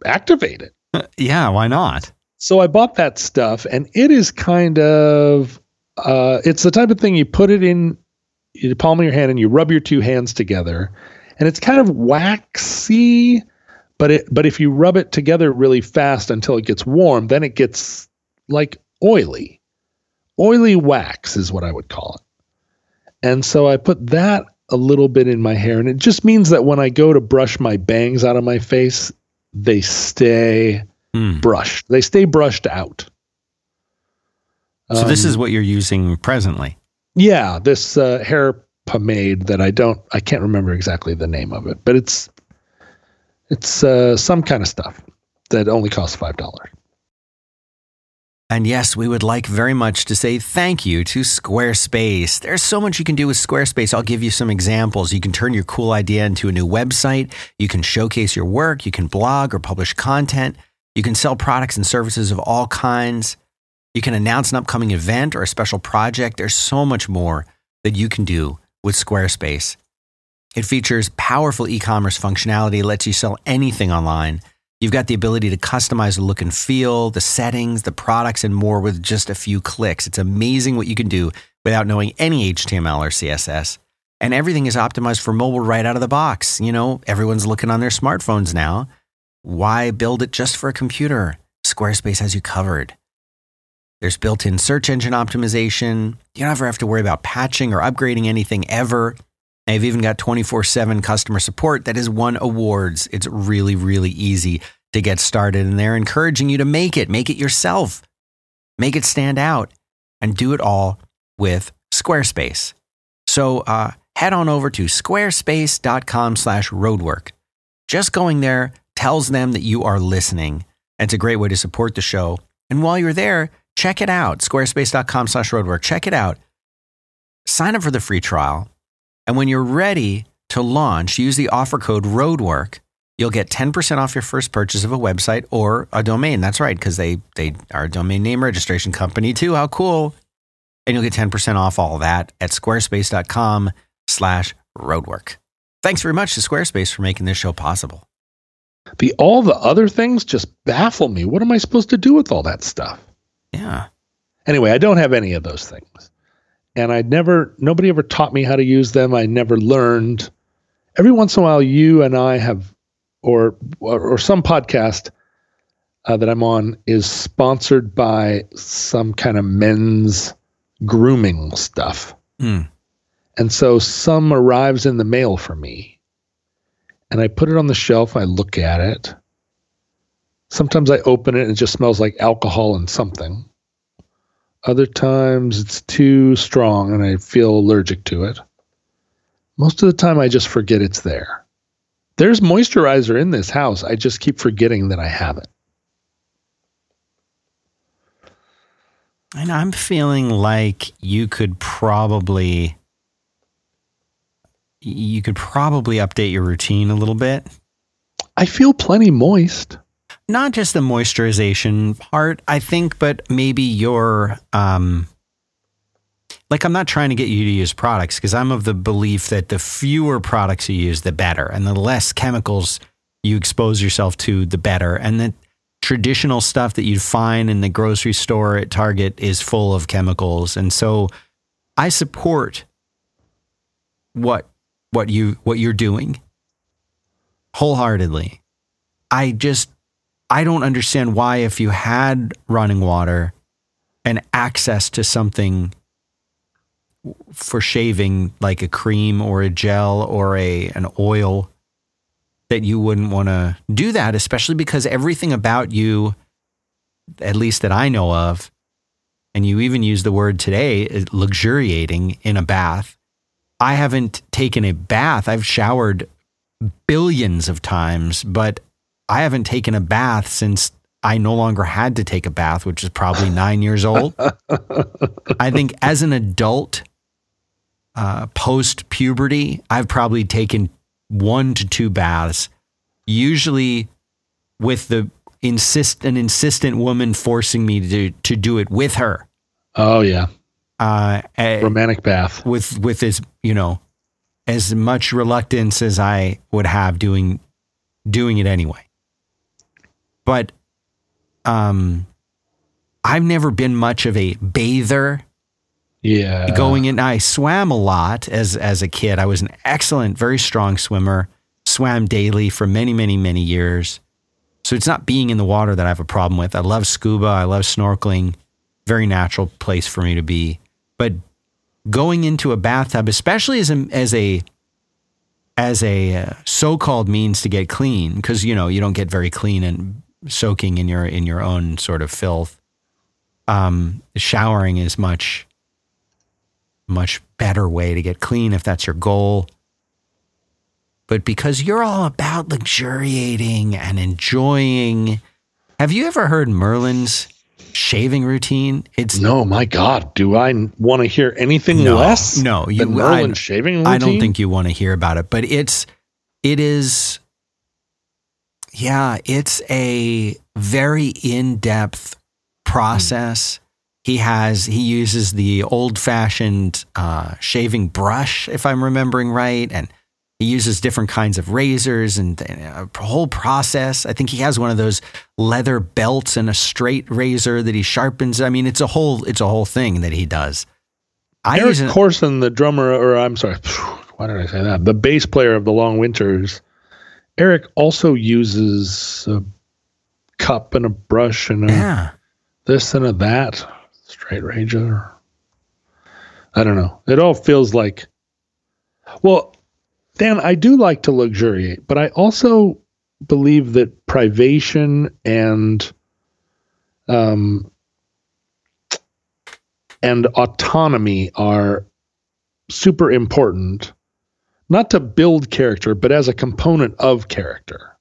activate it. Uh, yeah, why not? So I bought that stuff, and it is kind of, uh, it's the type of thing you put it in, you palm of your hand, and you rub your two hands together, and it's kind of waxy, but it, but if you rub it together really fast until it gets warm, then it gets like oily. Oily wax is what I would call it. And so I put that a little bit in my hair, and it just means that when I go to brush my bangs out of my face, they stay mm. brushed. They stay brushed out. So um, this is what you're using presently. Yeah, this uh, hair pomade that I don't, I can't remember exactly the name of it, but it's it's uh, some kind of stuff that only costs five dollars. And yes, we would like very much to say thank you to Squarespace. There's so much you can do with Squarespace. I'll give you some examples. You can turn your cool idea into a new website. You can showcase your work. You can blog or publish content. You can sell products and services of all kinds. You can announce an upcoming event or a special project. There's so much more that you can do with Squarespace. It features powerful e-commerce functionality, lets you sell anything online. You've got the ability to customize the look and feel, the settings, the products, and more with just a few clicks. It's amazing what you can do without knowing any H T M L or C S S. And everything is optimized for mobile right out of the box. You know, everyone's looking on their smartphones now. Why build it just for a computer? Squarespace has you covered. There's built-in search engine optimization. You don't ever have to worry about patching or upgrading anything ever. They've even got twenty-four seven customer support that has won awards. It's really, really easy to get started, and they're encouraging you to make it. Make it yourself. Make it stand out, and do it all with Squarespace. So uh, head on over to squarespace.com slash roadwork. Just going there tells them that you are listening. It's a great way to support the show. And while you're there, check it out. Squarespace.com slash roadwork. Check it out. Sign up for the free trial. And when you're ready to launch, use the offer code ROADWORK. You'll get ten percent off your first purchase of a website or a domain. That's right, because they, they are a domain name registration company too. How cool. And you'll get ten percent off all of that at squarespace.com slash roadwork. Thanks very much to Squarespace for making this show possible. The all the other things just baffle me. What am I supposed to do with all that stuff? Yeah. Anyway, I don't have any of those things. And I never, nobody ever taught me how to use them. I never learned. Every once in a while, you and I have, or or, or some podcast uh, that I'm on is sponsored by some kind of men's grooming stuff. Mm. And so some arrives in the mail for me. And I put it on the shelf. I look at it. Sometimes I open it and it just smells like alcohol and something. Other times it's too strong and I feel allergic to it. Most of the time I just forget it's there. There's moisturizer in this house. I just keep forgetting that I have it. And I'm feeling like you could probably, you could probably update your routine a little bit. I feel plenty moist. Not just the moisturization part, I think, but maybe your, um, like, I'm not trying to get you to use products because I'm of the belief that the fewer products you use, the better, and the less chemicals you expose yourself to, the better. And that traditional stuff that you'd find in the grocery store at Target is full of chemicals. And so I support what what you what you're doing wholeheartedly. I just I don't understand why, if you had running water and access to something for shaving like a cream or a gel or a an oil, that you wouldn't want to do that, especially because everything about you, at least that I know of, and you even use the word today, is luxuriating in a bath. I haven't taken a bath. I've showered billions of times, but I haven't taken a bath since I no longer had to take a bath, which is probably nine years old. I think as an adult, uh, post-puberty, I've probably taken one to two baths, usually with the insist an insistent woman forcing me to to do it with her. Oh yeah, uh, romantic bath with with as you know as much reluctance as I would have doing doing it anyway. But um, I've never been much of a bather. Yeah, going in, I swam a lot as as a kid. I was an excellent, very strong swimmer. Swam daily for many, many, many years. So it's not being in the water that I have a problem with. I love scuba. I love snorkeling. Very natural place for me to be. But going into a bathtub, especially as a as a as a so-called means to get clean, because you know you don't get very clean and soaking in your in your own sort of filth. Um, showering is much. much better way to get clean if that's your goal. But because you're all about luxuriating and enjoying, have you ever heard Merlin's shaving routine? It's no, my God, do I want to hear anything no, less? No, you, than Merlin's I, shaving routine. I don't think you want to hear about it, but it's it is, yeah, it's a very in-depth process. Mm. He has, he uses the old fashioned uh, shaving brush, if I'm remembering right. And he uses different kinds of razors and, and a whole process. I think he has one of those leather belts and a straight razor that he sharpens. I mean, it's a whole, it's a whole thing that he does. I Eric an, Corson, the drummer, or I'm sorry, why did I say that? The bass player of the Long Winters. Eric also uses a cup and a brush and a yeah. this and a that. Straight razor. I don't know. It all feels like, well, Dan, I do like to luxuriate, but I also believe that privation and, um, and autonomy are super important, not to build character, but as a component of character.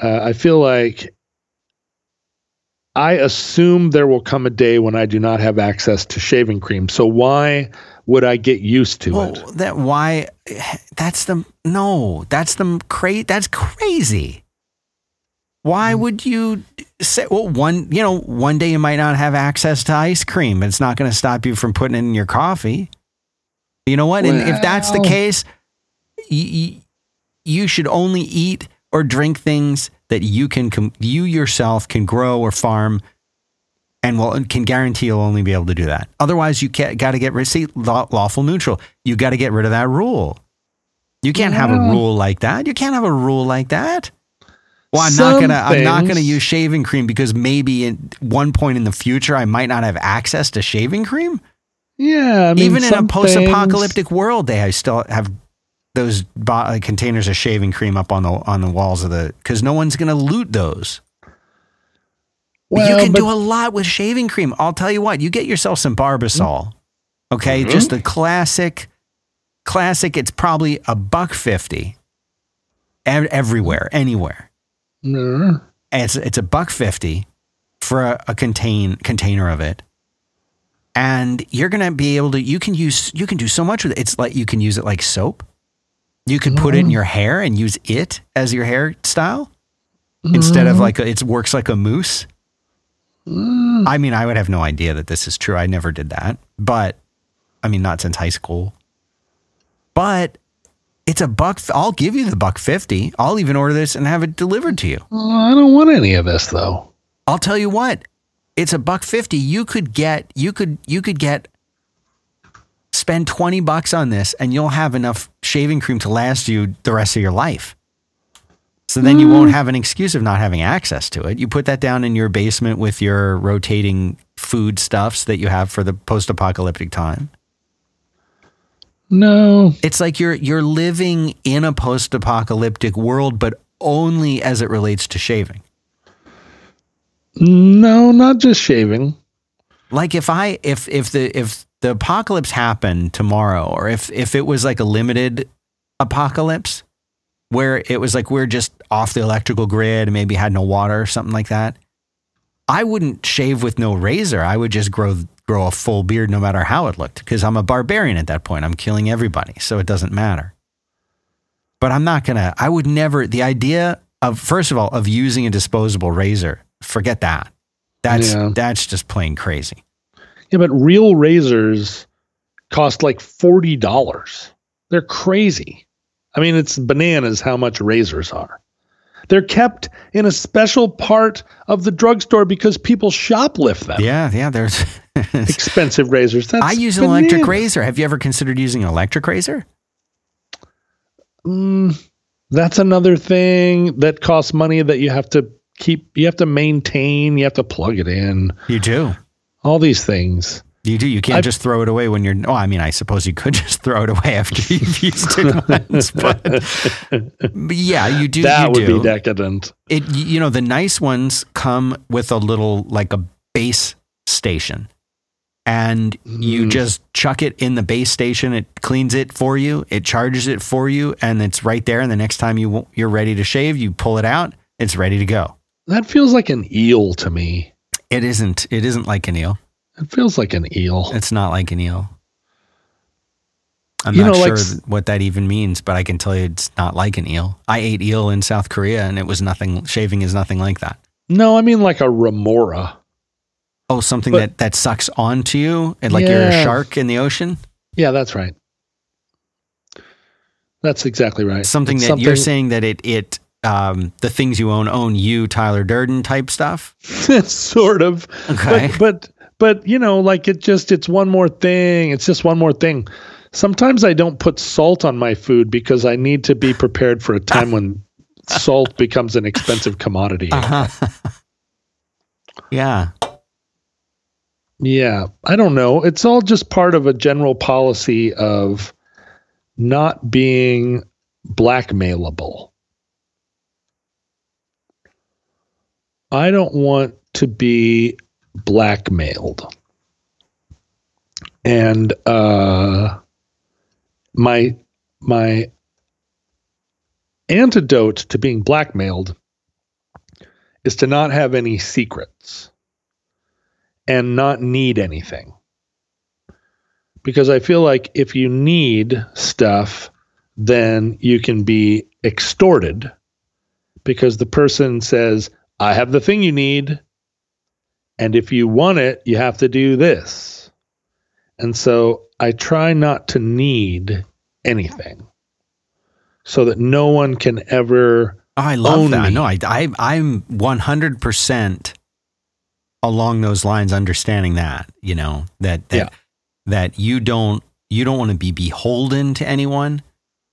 Uh, I feel like, I assume there will come a day when I do not have access to shaving cream. So why would I get used to well, it? That why? That's the no. That's the cra- That's crazy. Why would you say? Well, one you know, one day you might not have access to ice cream. It's not going to stop you from putting it in your coffee. You know what? Well, and if that's the case, you, you should only eat or drink things that you can, com- you yourself can grow or farm, and will can guarantee you'll only be able to do that. Otherwise, you got to get rid. See, law, lawful neutral. You got to get rid of that rule. You can't yeah. have a rule like that. You can't have a rule like that. Well, I'm Some not gonna. Things. I'm not gonna use shaving cream because maybe at one point in the future I might not have access to shaving cream. Yeah, I mean, even in a post-apocalyptic things. world, they still have. Those bo- containers of shaving cream up on the on the walls of the, because no one's going to loot those. Well, you can but, do a lot with shaving cream. I'll tell you what, you get yourself some Barbasol, okay? Mm-hmm. Just the classic, classic. It's probably a buck fifty ev- everywhere, anywhere. Mm-hmm. It's it's a buck fifty for a, a contain container of it. And you're going to be able to. You can use. You can do so much with it. It's like you can use it like soap. You could put it in your hair and use it as your hairstyle mm. instead of like, a, it works like a mousse. Mm. I mean, I would have no idea that this is true. I never did that, but I mean, not since high school, but It's a buck. I'll give you the buck fifty. I'll even order this and have it delivered to you. Well, I don't want any of this though. I'll tell you what. It's a buck fifty. You could get. You could. You could get. Spend twenty bucks on this, and you'll have enough shaving cream to last you the rest of your life. So then you won't have an excuse of not having access to it. You put that down in your basement with your rotating food stuffs that you have for the post-apocalyptic time. No. It's like you're you're living in a post-apocalyptic world, but only as it relates to shaving. No, not just shaving. Like if I if if the if the apocalypse happened tomorrow, or if if it was like a limited apocalypse, where it was like we're just off the electrical grid and maybe had no water or something like that, I wouldn't shave with no razor. I would just grow grow a full beard no matter how it looked, because I'm a barbarian at that point. I'm killing everybody, so it doesn't matter. But I'm not going to... I would never... The idea of, first of all, of using a disposable razor, forget that. That's yeah. that's just plain crazy. Yeah, but real razors cost like forty dollars. They're crazy. I mean, it's bananas how much razors are. They're kept in a special part of the drugstore because people shoplift them. Yeah, yeah. There's expensive razors. That's I use bananas. An electric razor. Have you ever considered using an electric razor? Mm, that's another thing that costs money that you have to keep. You have to maintain. You have to plug it in. You do. All these things. You do. You can't I've, just throw it away when you're... Oh, I mean, I suppose you could just throw it away after you've used it once. But, but yeah, you do. That you would do. Be decadent. It, you know, the nice ones come with a little, like a base station. And you mm. just chuck it in the base station. It cleans it for you. It charges it for you. And it's right there. And the next time you, you're ready to shave, you pull it out. It's ready to go. That feels like an eel to me. It isn't. It isn't like an eel. It feels like an eel. It's not like an eel. I'm you not know, sure like, what that even means, but I can tell you it's not like an eel. I ate eel in South Korea, and it was nothing. Shaving is nothing like that. No, I mean like a remora. Oh, something but, that, that sucks onto you, and like yeah. you're a shark in the ocean? Yeah, that's right. That's exactly right. Something it's that something, you're saying that it... it Um, the things you own, own you, Tyler Durden type stuff? Sort of. Okay. But, but, but, you know, like it just, it's one more thing. It's just one more thing. Sometimes I don't put salt on my food because I need to be prepared for a time when salt becomes an expensive commodity. Uh-huh. Yeah. Yeah. I don't know. It's all just part of a general policy of not being blackmailable. I don't want to be blackmailed. And uh, my my antidote to being blackmailed is to not have any secrets and not need anything. Because I feel like if you need stuff, then you can be extorted because the person says, I have the thing you need, and if you want it, you have to do this. And so I try not to need anything so that no one can ever oh, I love own that. Me. No, I, I, I'm one hundred percent along those lines understanding that, you know, that that, yeah. that you don't you don't want to be beholden to anyone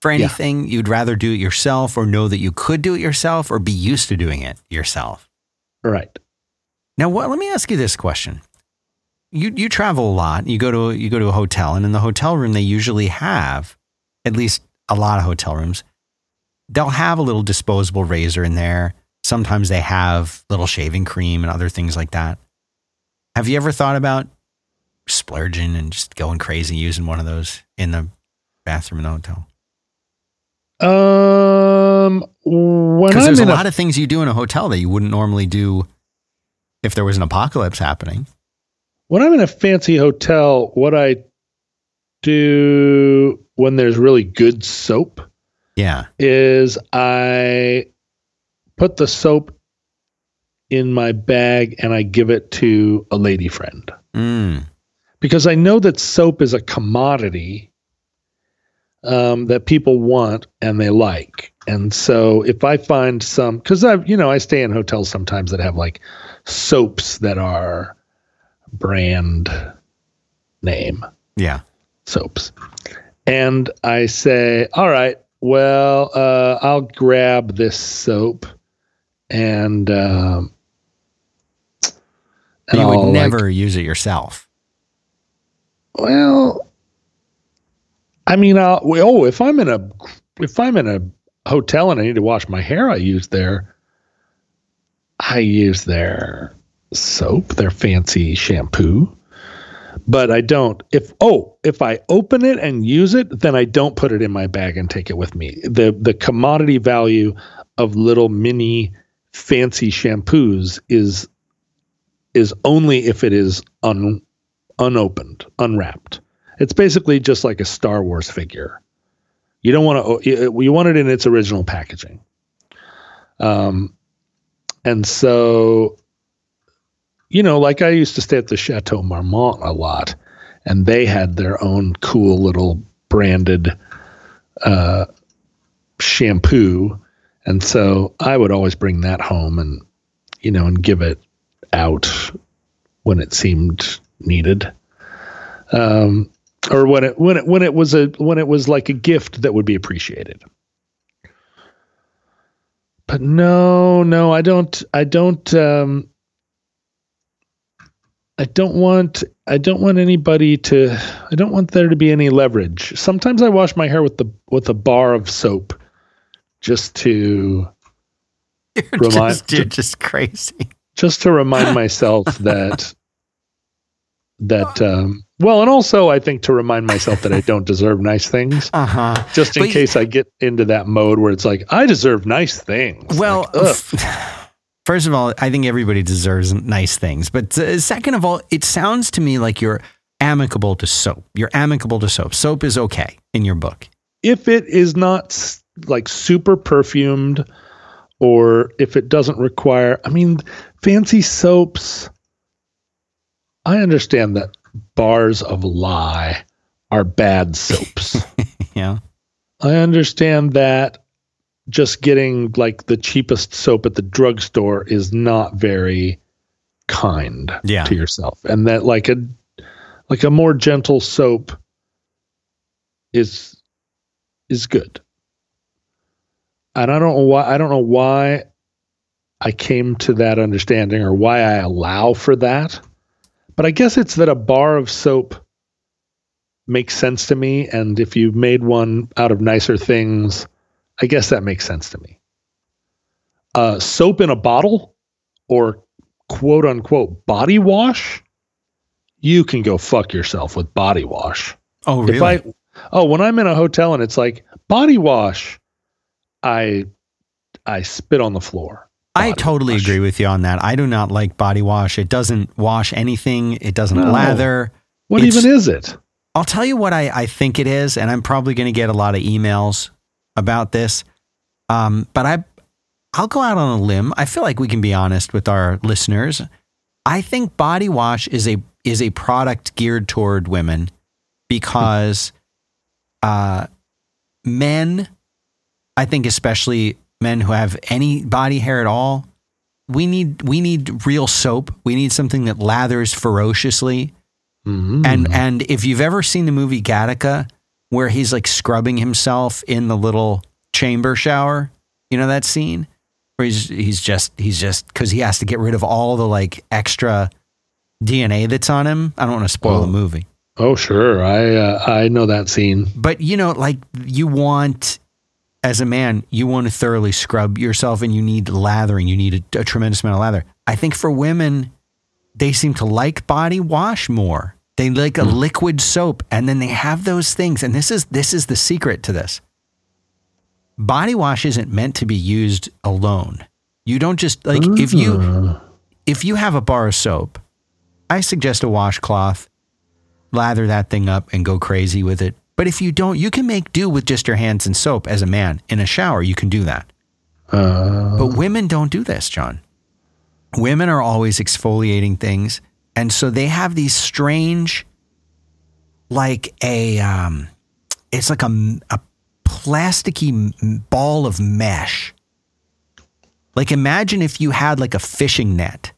for anything. Yeah. You'd rather do it yourself or know that you could do it yourself or be used to doing it yourself. Right. Now, what, let me ask you this question. You you travel a lot. You go to you go to a hotel, and in the hotel room, they usually have, at least a lot of hotel rooms, they'll have a little disposable razor in there. Sometimes they have little shaving cream and other things like that. Have you ever thought about splurging and just going crazy using one of those in the bathroom in the hotel? Um, because there's a lot a, of things you do in a hotel that you wouldn't normally do if there was an apocalypse happening. When I'm in a fancy hotel, what I do when there's really good soap, yeah, is I put the soap in my bag and I give it to a lady friend. Mm. Because I know that soap is a commodity. um, that people want and they like. And so if I find some, because I've, you know, I stay in hotels sometimes that have like soaps that are brand name. Yeah. Soaps. And I say, all right, well, uh, I'll grab this soap and, um, and you would I'll, never like, use it yourself. Well, I mean, I'll, oh, if I'm in a, if I'm in a hotel and I need to wash my hair, I use their, I use their soap, their fancy shampoo. But I don't, if, oh, if I open it and use it, then I don't put it in my bag and take it with me. The, the commodity value of little mini fancy shampoos is, is only if it is un, unopened, unwrapped. It's basically just like a Star Wars figure. You don't want to, you want it in its original packaging. Um, and so, you know, like I used to stay at the Chateau Marmont a lot, and they had their own cool little branded uh, shampoo. And so I would always bring that home and, you know, and give it out when it seemed needed. Um, or when it, when it, when it was a, when it was like a gift that would be appreciated. But no, no, I don't, I don't, um, I don't want, I don't want anybody to, I don't want there to be any leverage. Sometimes I wash my hair with the, with a bar of soap just to, you're remind, just, you're to, just crazy. Just to remind myself that, that, um, well, and also I think to remind myself that I don't deserve nice things, uh-huh. just in but, case I get into that mode where it's like, I deserve nice things. Well, like, first of all, I think everybody deserves nice things. But uh, second of all, it sounds to me like you're amicable to soap. You're amicable to soap. Soap is okay in your book. If it is not like super perfumed, or if it doesn't require, I mean, fancy soaps, I understand that bars of lye are bad soaps. Yeah. I understand that. Just getting like the cheapest soap at the drugstore is not very kind yeah. to yourself. And that like a, like a more gentle soap is, is good. And I don't know why, I don't know why I came to that understanding or why I allow for that, but I guess it's that a bar of soap makes sense to me. And if you made one out of nicer things, I guess that makes sense to me. Uh, soap in a bottle or quote unquote body wash. You can go fuck yourself with body wash. Oh, really? If I, oh, when I'm in a hotel and it's like body wash, I, I spit on the floor. Body I totally wash. agree with you on that. I do not like body wash. It doesn't wash anything. It doesn't no. lather. What it's, even is it? I'll tell you what I, I think it is. And I'm probably going to get a lot of emails about this. Um, but I, I'll go out on a limb. I feel like we can be honest with our listeners. I think body wash is a, is a product geared toward women because, uh, men, I think, especially men who have any body hair at all, we need, we need real soap. We need something that lathers ferociously. Mm-hmm. And, and if you've ever seen the movie Gattaca, where he's like scrubbing himself in the little chamber shower. You know that scene where he's he's just he's just because he has to get rid of all the like extra D N A that's on him. I don't want to spoil oh. the movie. Oh sure, I uh, I know that scene. But you know, like you want as a man, you want to thoroughly scrub yourself, and you need lathering. You need a, a tremendous amount of lather. I think for women, they seem to like body wash more. They like a liquid soap, and then they have those things. And this is this is the secret to this. Body wash isn't meant to be used alone. You don't just like Ooh. if you if you have a bar of soap, I suggest a washcloth, lather that thing up and go crazy with it. But if you don't, you can make do with just your hands and soap as a man. In a shower, you can do that. Uh. But women don't do this, John. Women are always exfoliating things. And so they have these strange, like a um, it's like a, a plasticky ball of mesh. Like imagine if you had like a fishing net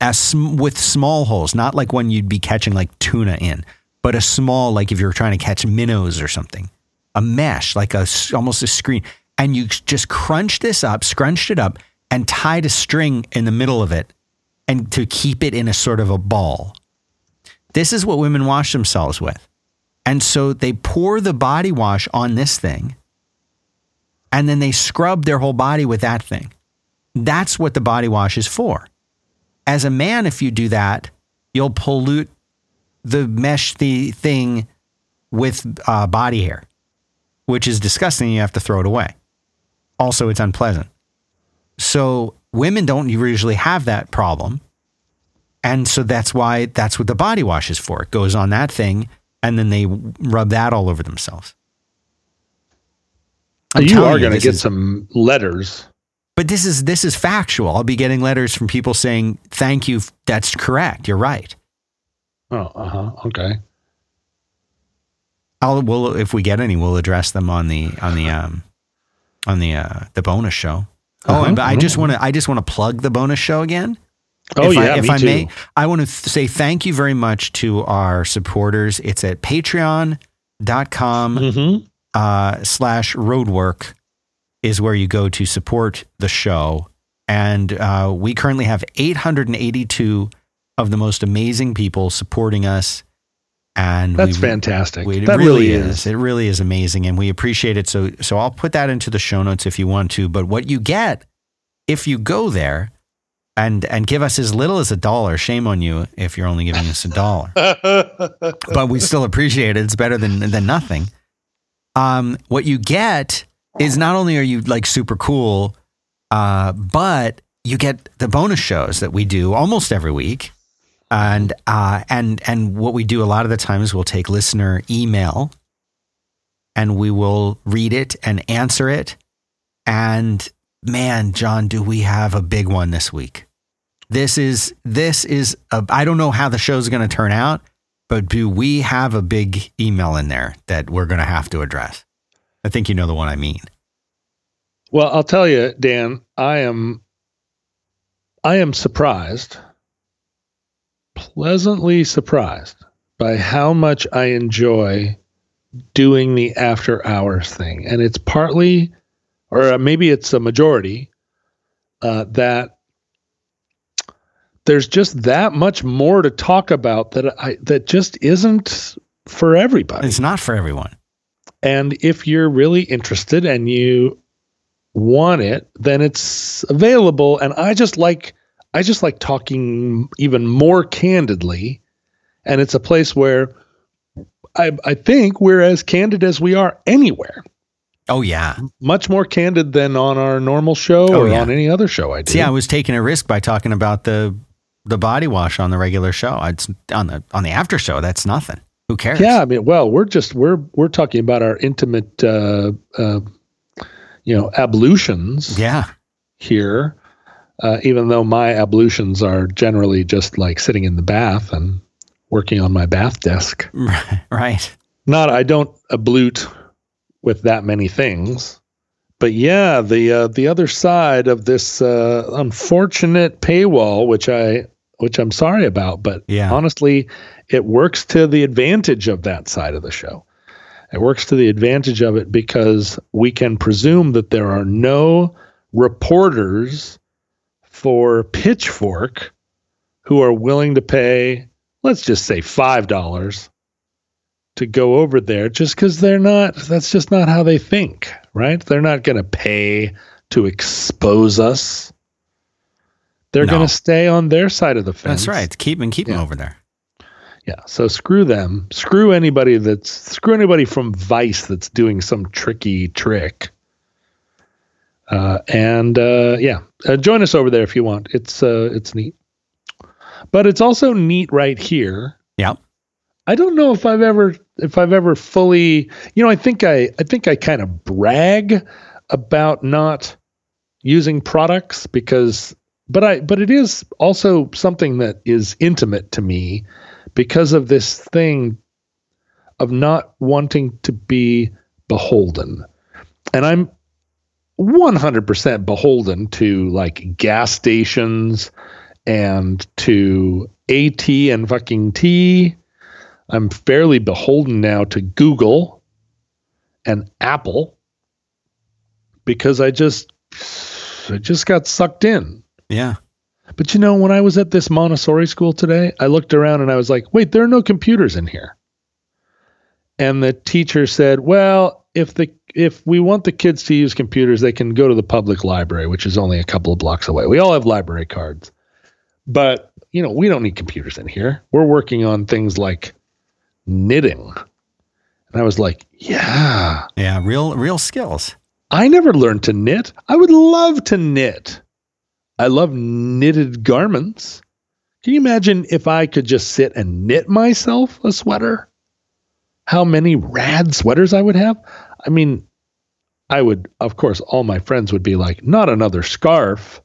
as, with small holes, not like one you'd be catching like tuna in, but a small, like if you're trying to catch minnows or something, a mesh, like a, almost a screen. And you just crunch this up, scrunched it up and tied a string in the middle of it and to keep it in a sort of a ball. This is what women wash themselves with. And so they pour the body wash on this thing and then they scrub their whole body with that thing. That's what the body wash is for. As a man, if you do that, you'll pollute the mesh the thing with uh, body hair, which is disgusting. You have to throw it away. Also, it's unpleasant. So women don't usually have that problem. And so that's why that's what the body wash is for. It goes on that thing and then they rub that all over themselves. I'm you are going to get is, some letters. But this is this is factual. I'll be getting letters from people saying, thank you. That's correct. You're right. Oh, uh-huh. Okay. I'll we'll if we get any, we'll address them on the on the um on the uh, the bonus show. Oh, uh-huh. and I just want to I just want to plug the bonus show again. Oh, if yeah, I, if me I may, too. I want to th- say thank you very much to our supporters. It's at patreon dot com mm-hmm. uh, slash roadwork is where you go to support the show. And uh, we currently have eight hundred eighty-two of the most amazing people supporting us. And that's we, fantastic. We, it that really, really is. is. It really is amazing. And we appreciate it. So, so I'll put that into the show notes if you want to. But what you get if you go there And and give us as little as a dollar. Shame on you if you're only giving us a dollar. But we still appreciate it. It's better than than nothing. Um, what you get is not only are you like super cool, uh, but you get the bonus shows that we do almost every week. And uh, and and what we do a lot of the time is we'll take listener email, and we will read it and answer it, and. Man, John, do we have a big one this week? This is, this is, a, I don't know how the show's going to turn out, but do we have a big email in there that we're going to have to address? I think you know the one I mean. Well, I'll tell you, Dan, I am, I am surprised, pleasantly surprised by how much I enjoy doing the after hours thing. And it's partly or maybe it's a majority, uh, that there's just that much more to talk about that I, that just isn't for everybody. It's not for everyone. And if you're really interested and you want it, then it's available. And I just like I just like talking even more candidly. And it's a place where I, I think we're as candid as we are anywhere. Oh, yeah. Much more candid than on our normal show oh, or yeah. on any other show I do. See, I was taking a risk by talking about the the body wash on the regular show. It's on the on the after show, that's nothing. Who cares? Yeah, I mean, well, we're just we're we're talking about our intimate uh, uh, you know, ablutions. Yeah. Here, uh, even though my ablutions are generally just like sitting in the bath and working on my bath desk. Right. Not I don't ablute with that many things. But yeah, the uh, the other side of this uh, unfortunate paywall, which I which I'm sorry about, but yeah. honestly, it works to the advantage of that side of the show. It works to the advantage of it because we can presume that there are no reporters for Pitchfork who are willing to pay, let's just say five dollars to go over there just because they're not, that's just not how they think, right? They're not going to pay to expose us. They're no. going to stay on their side of the fence. That's right. Keep and keep yeah. them over there. Yeah. So screw them. Screw anybody that's, screw anybody from Vice that's doing some tricky trick. Uh, and uh, yeah, uh, join us over there if you want. It's uh, it's neat. But it's also neat right here. Yeah. I don't know if I've ever, if I've ever fully, you know, I think I, I think I kind of brag about not using products because, but I, but it is also something that is intimate to me because of this thing of not wanting to be beholden. And I'm one hundred percent beholden to like gas stations and to AT and fucking T. I'm fairly beholden now to Google and Apple because I just, I just got sucked in. Yeah. But you know, when I was at this Montessori school today, I looked around and I was like, wait, there are no computers in here. And the teacher said, well, if the, if we want the kids to use computers, they can go to the public library, which is only a couple of blocks away. We all have library cards, but you know, we don't need computers in here. We're working on things like knitting. And I was like, yeah, yeah, real, real skills. I never learned to knit. I would love to knit. I love knitted garments. Can you imagine if I could just sit and knit myself a sweater? How many rad sweaters I would have? I mean, I would, of course, all my friends would be like, not another scarf.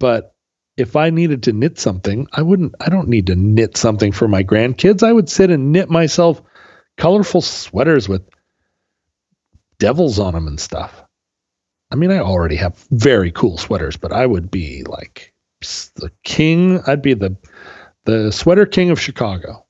But if I needed to knit something, I wouldn't, I don't need to knit something for my grandkids. I would sit and knit myself colorful sweaters with devils on them and stuff. I mean, I already have very cool sweaters, but I would be like the king. I'd be the the sweater king of Chicago.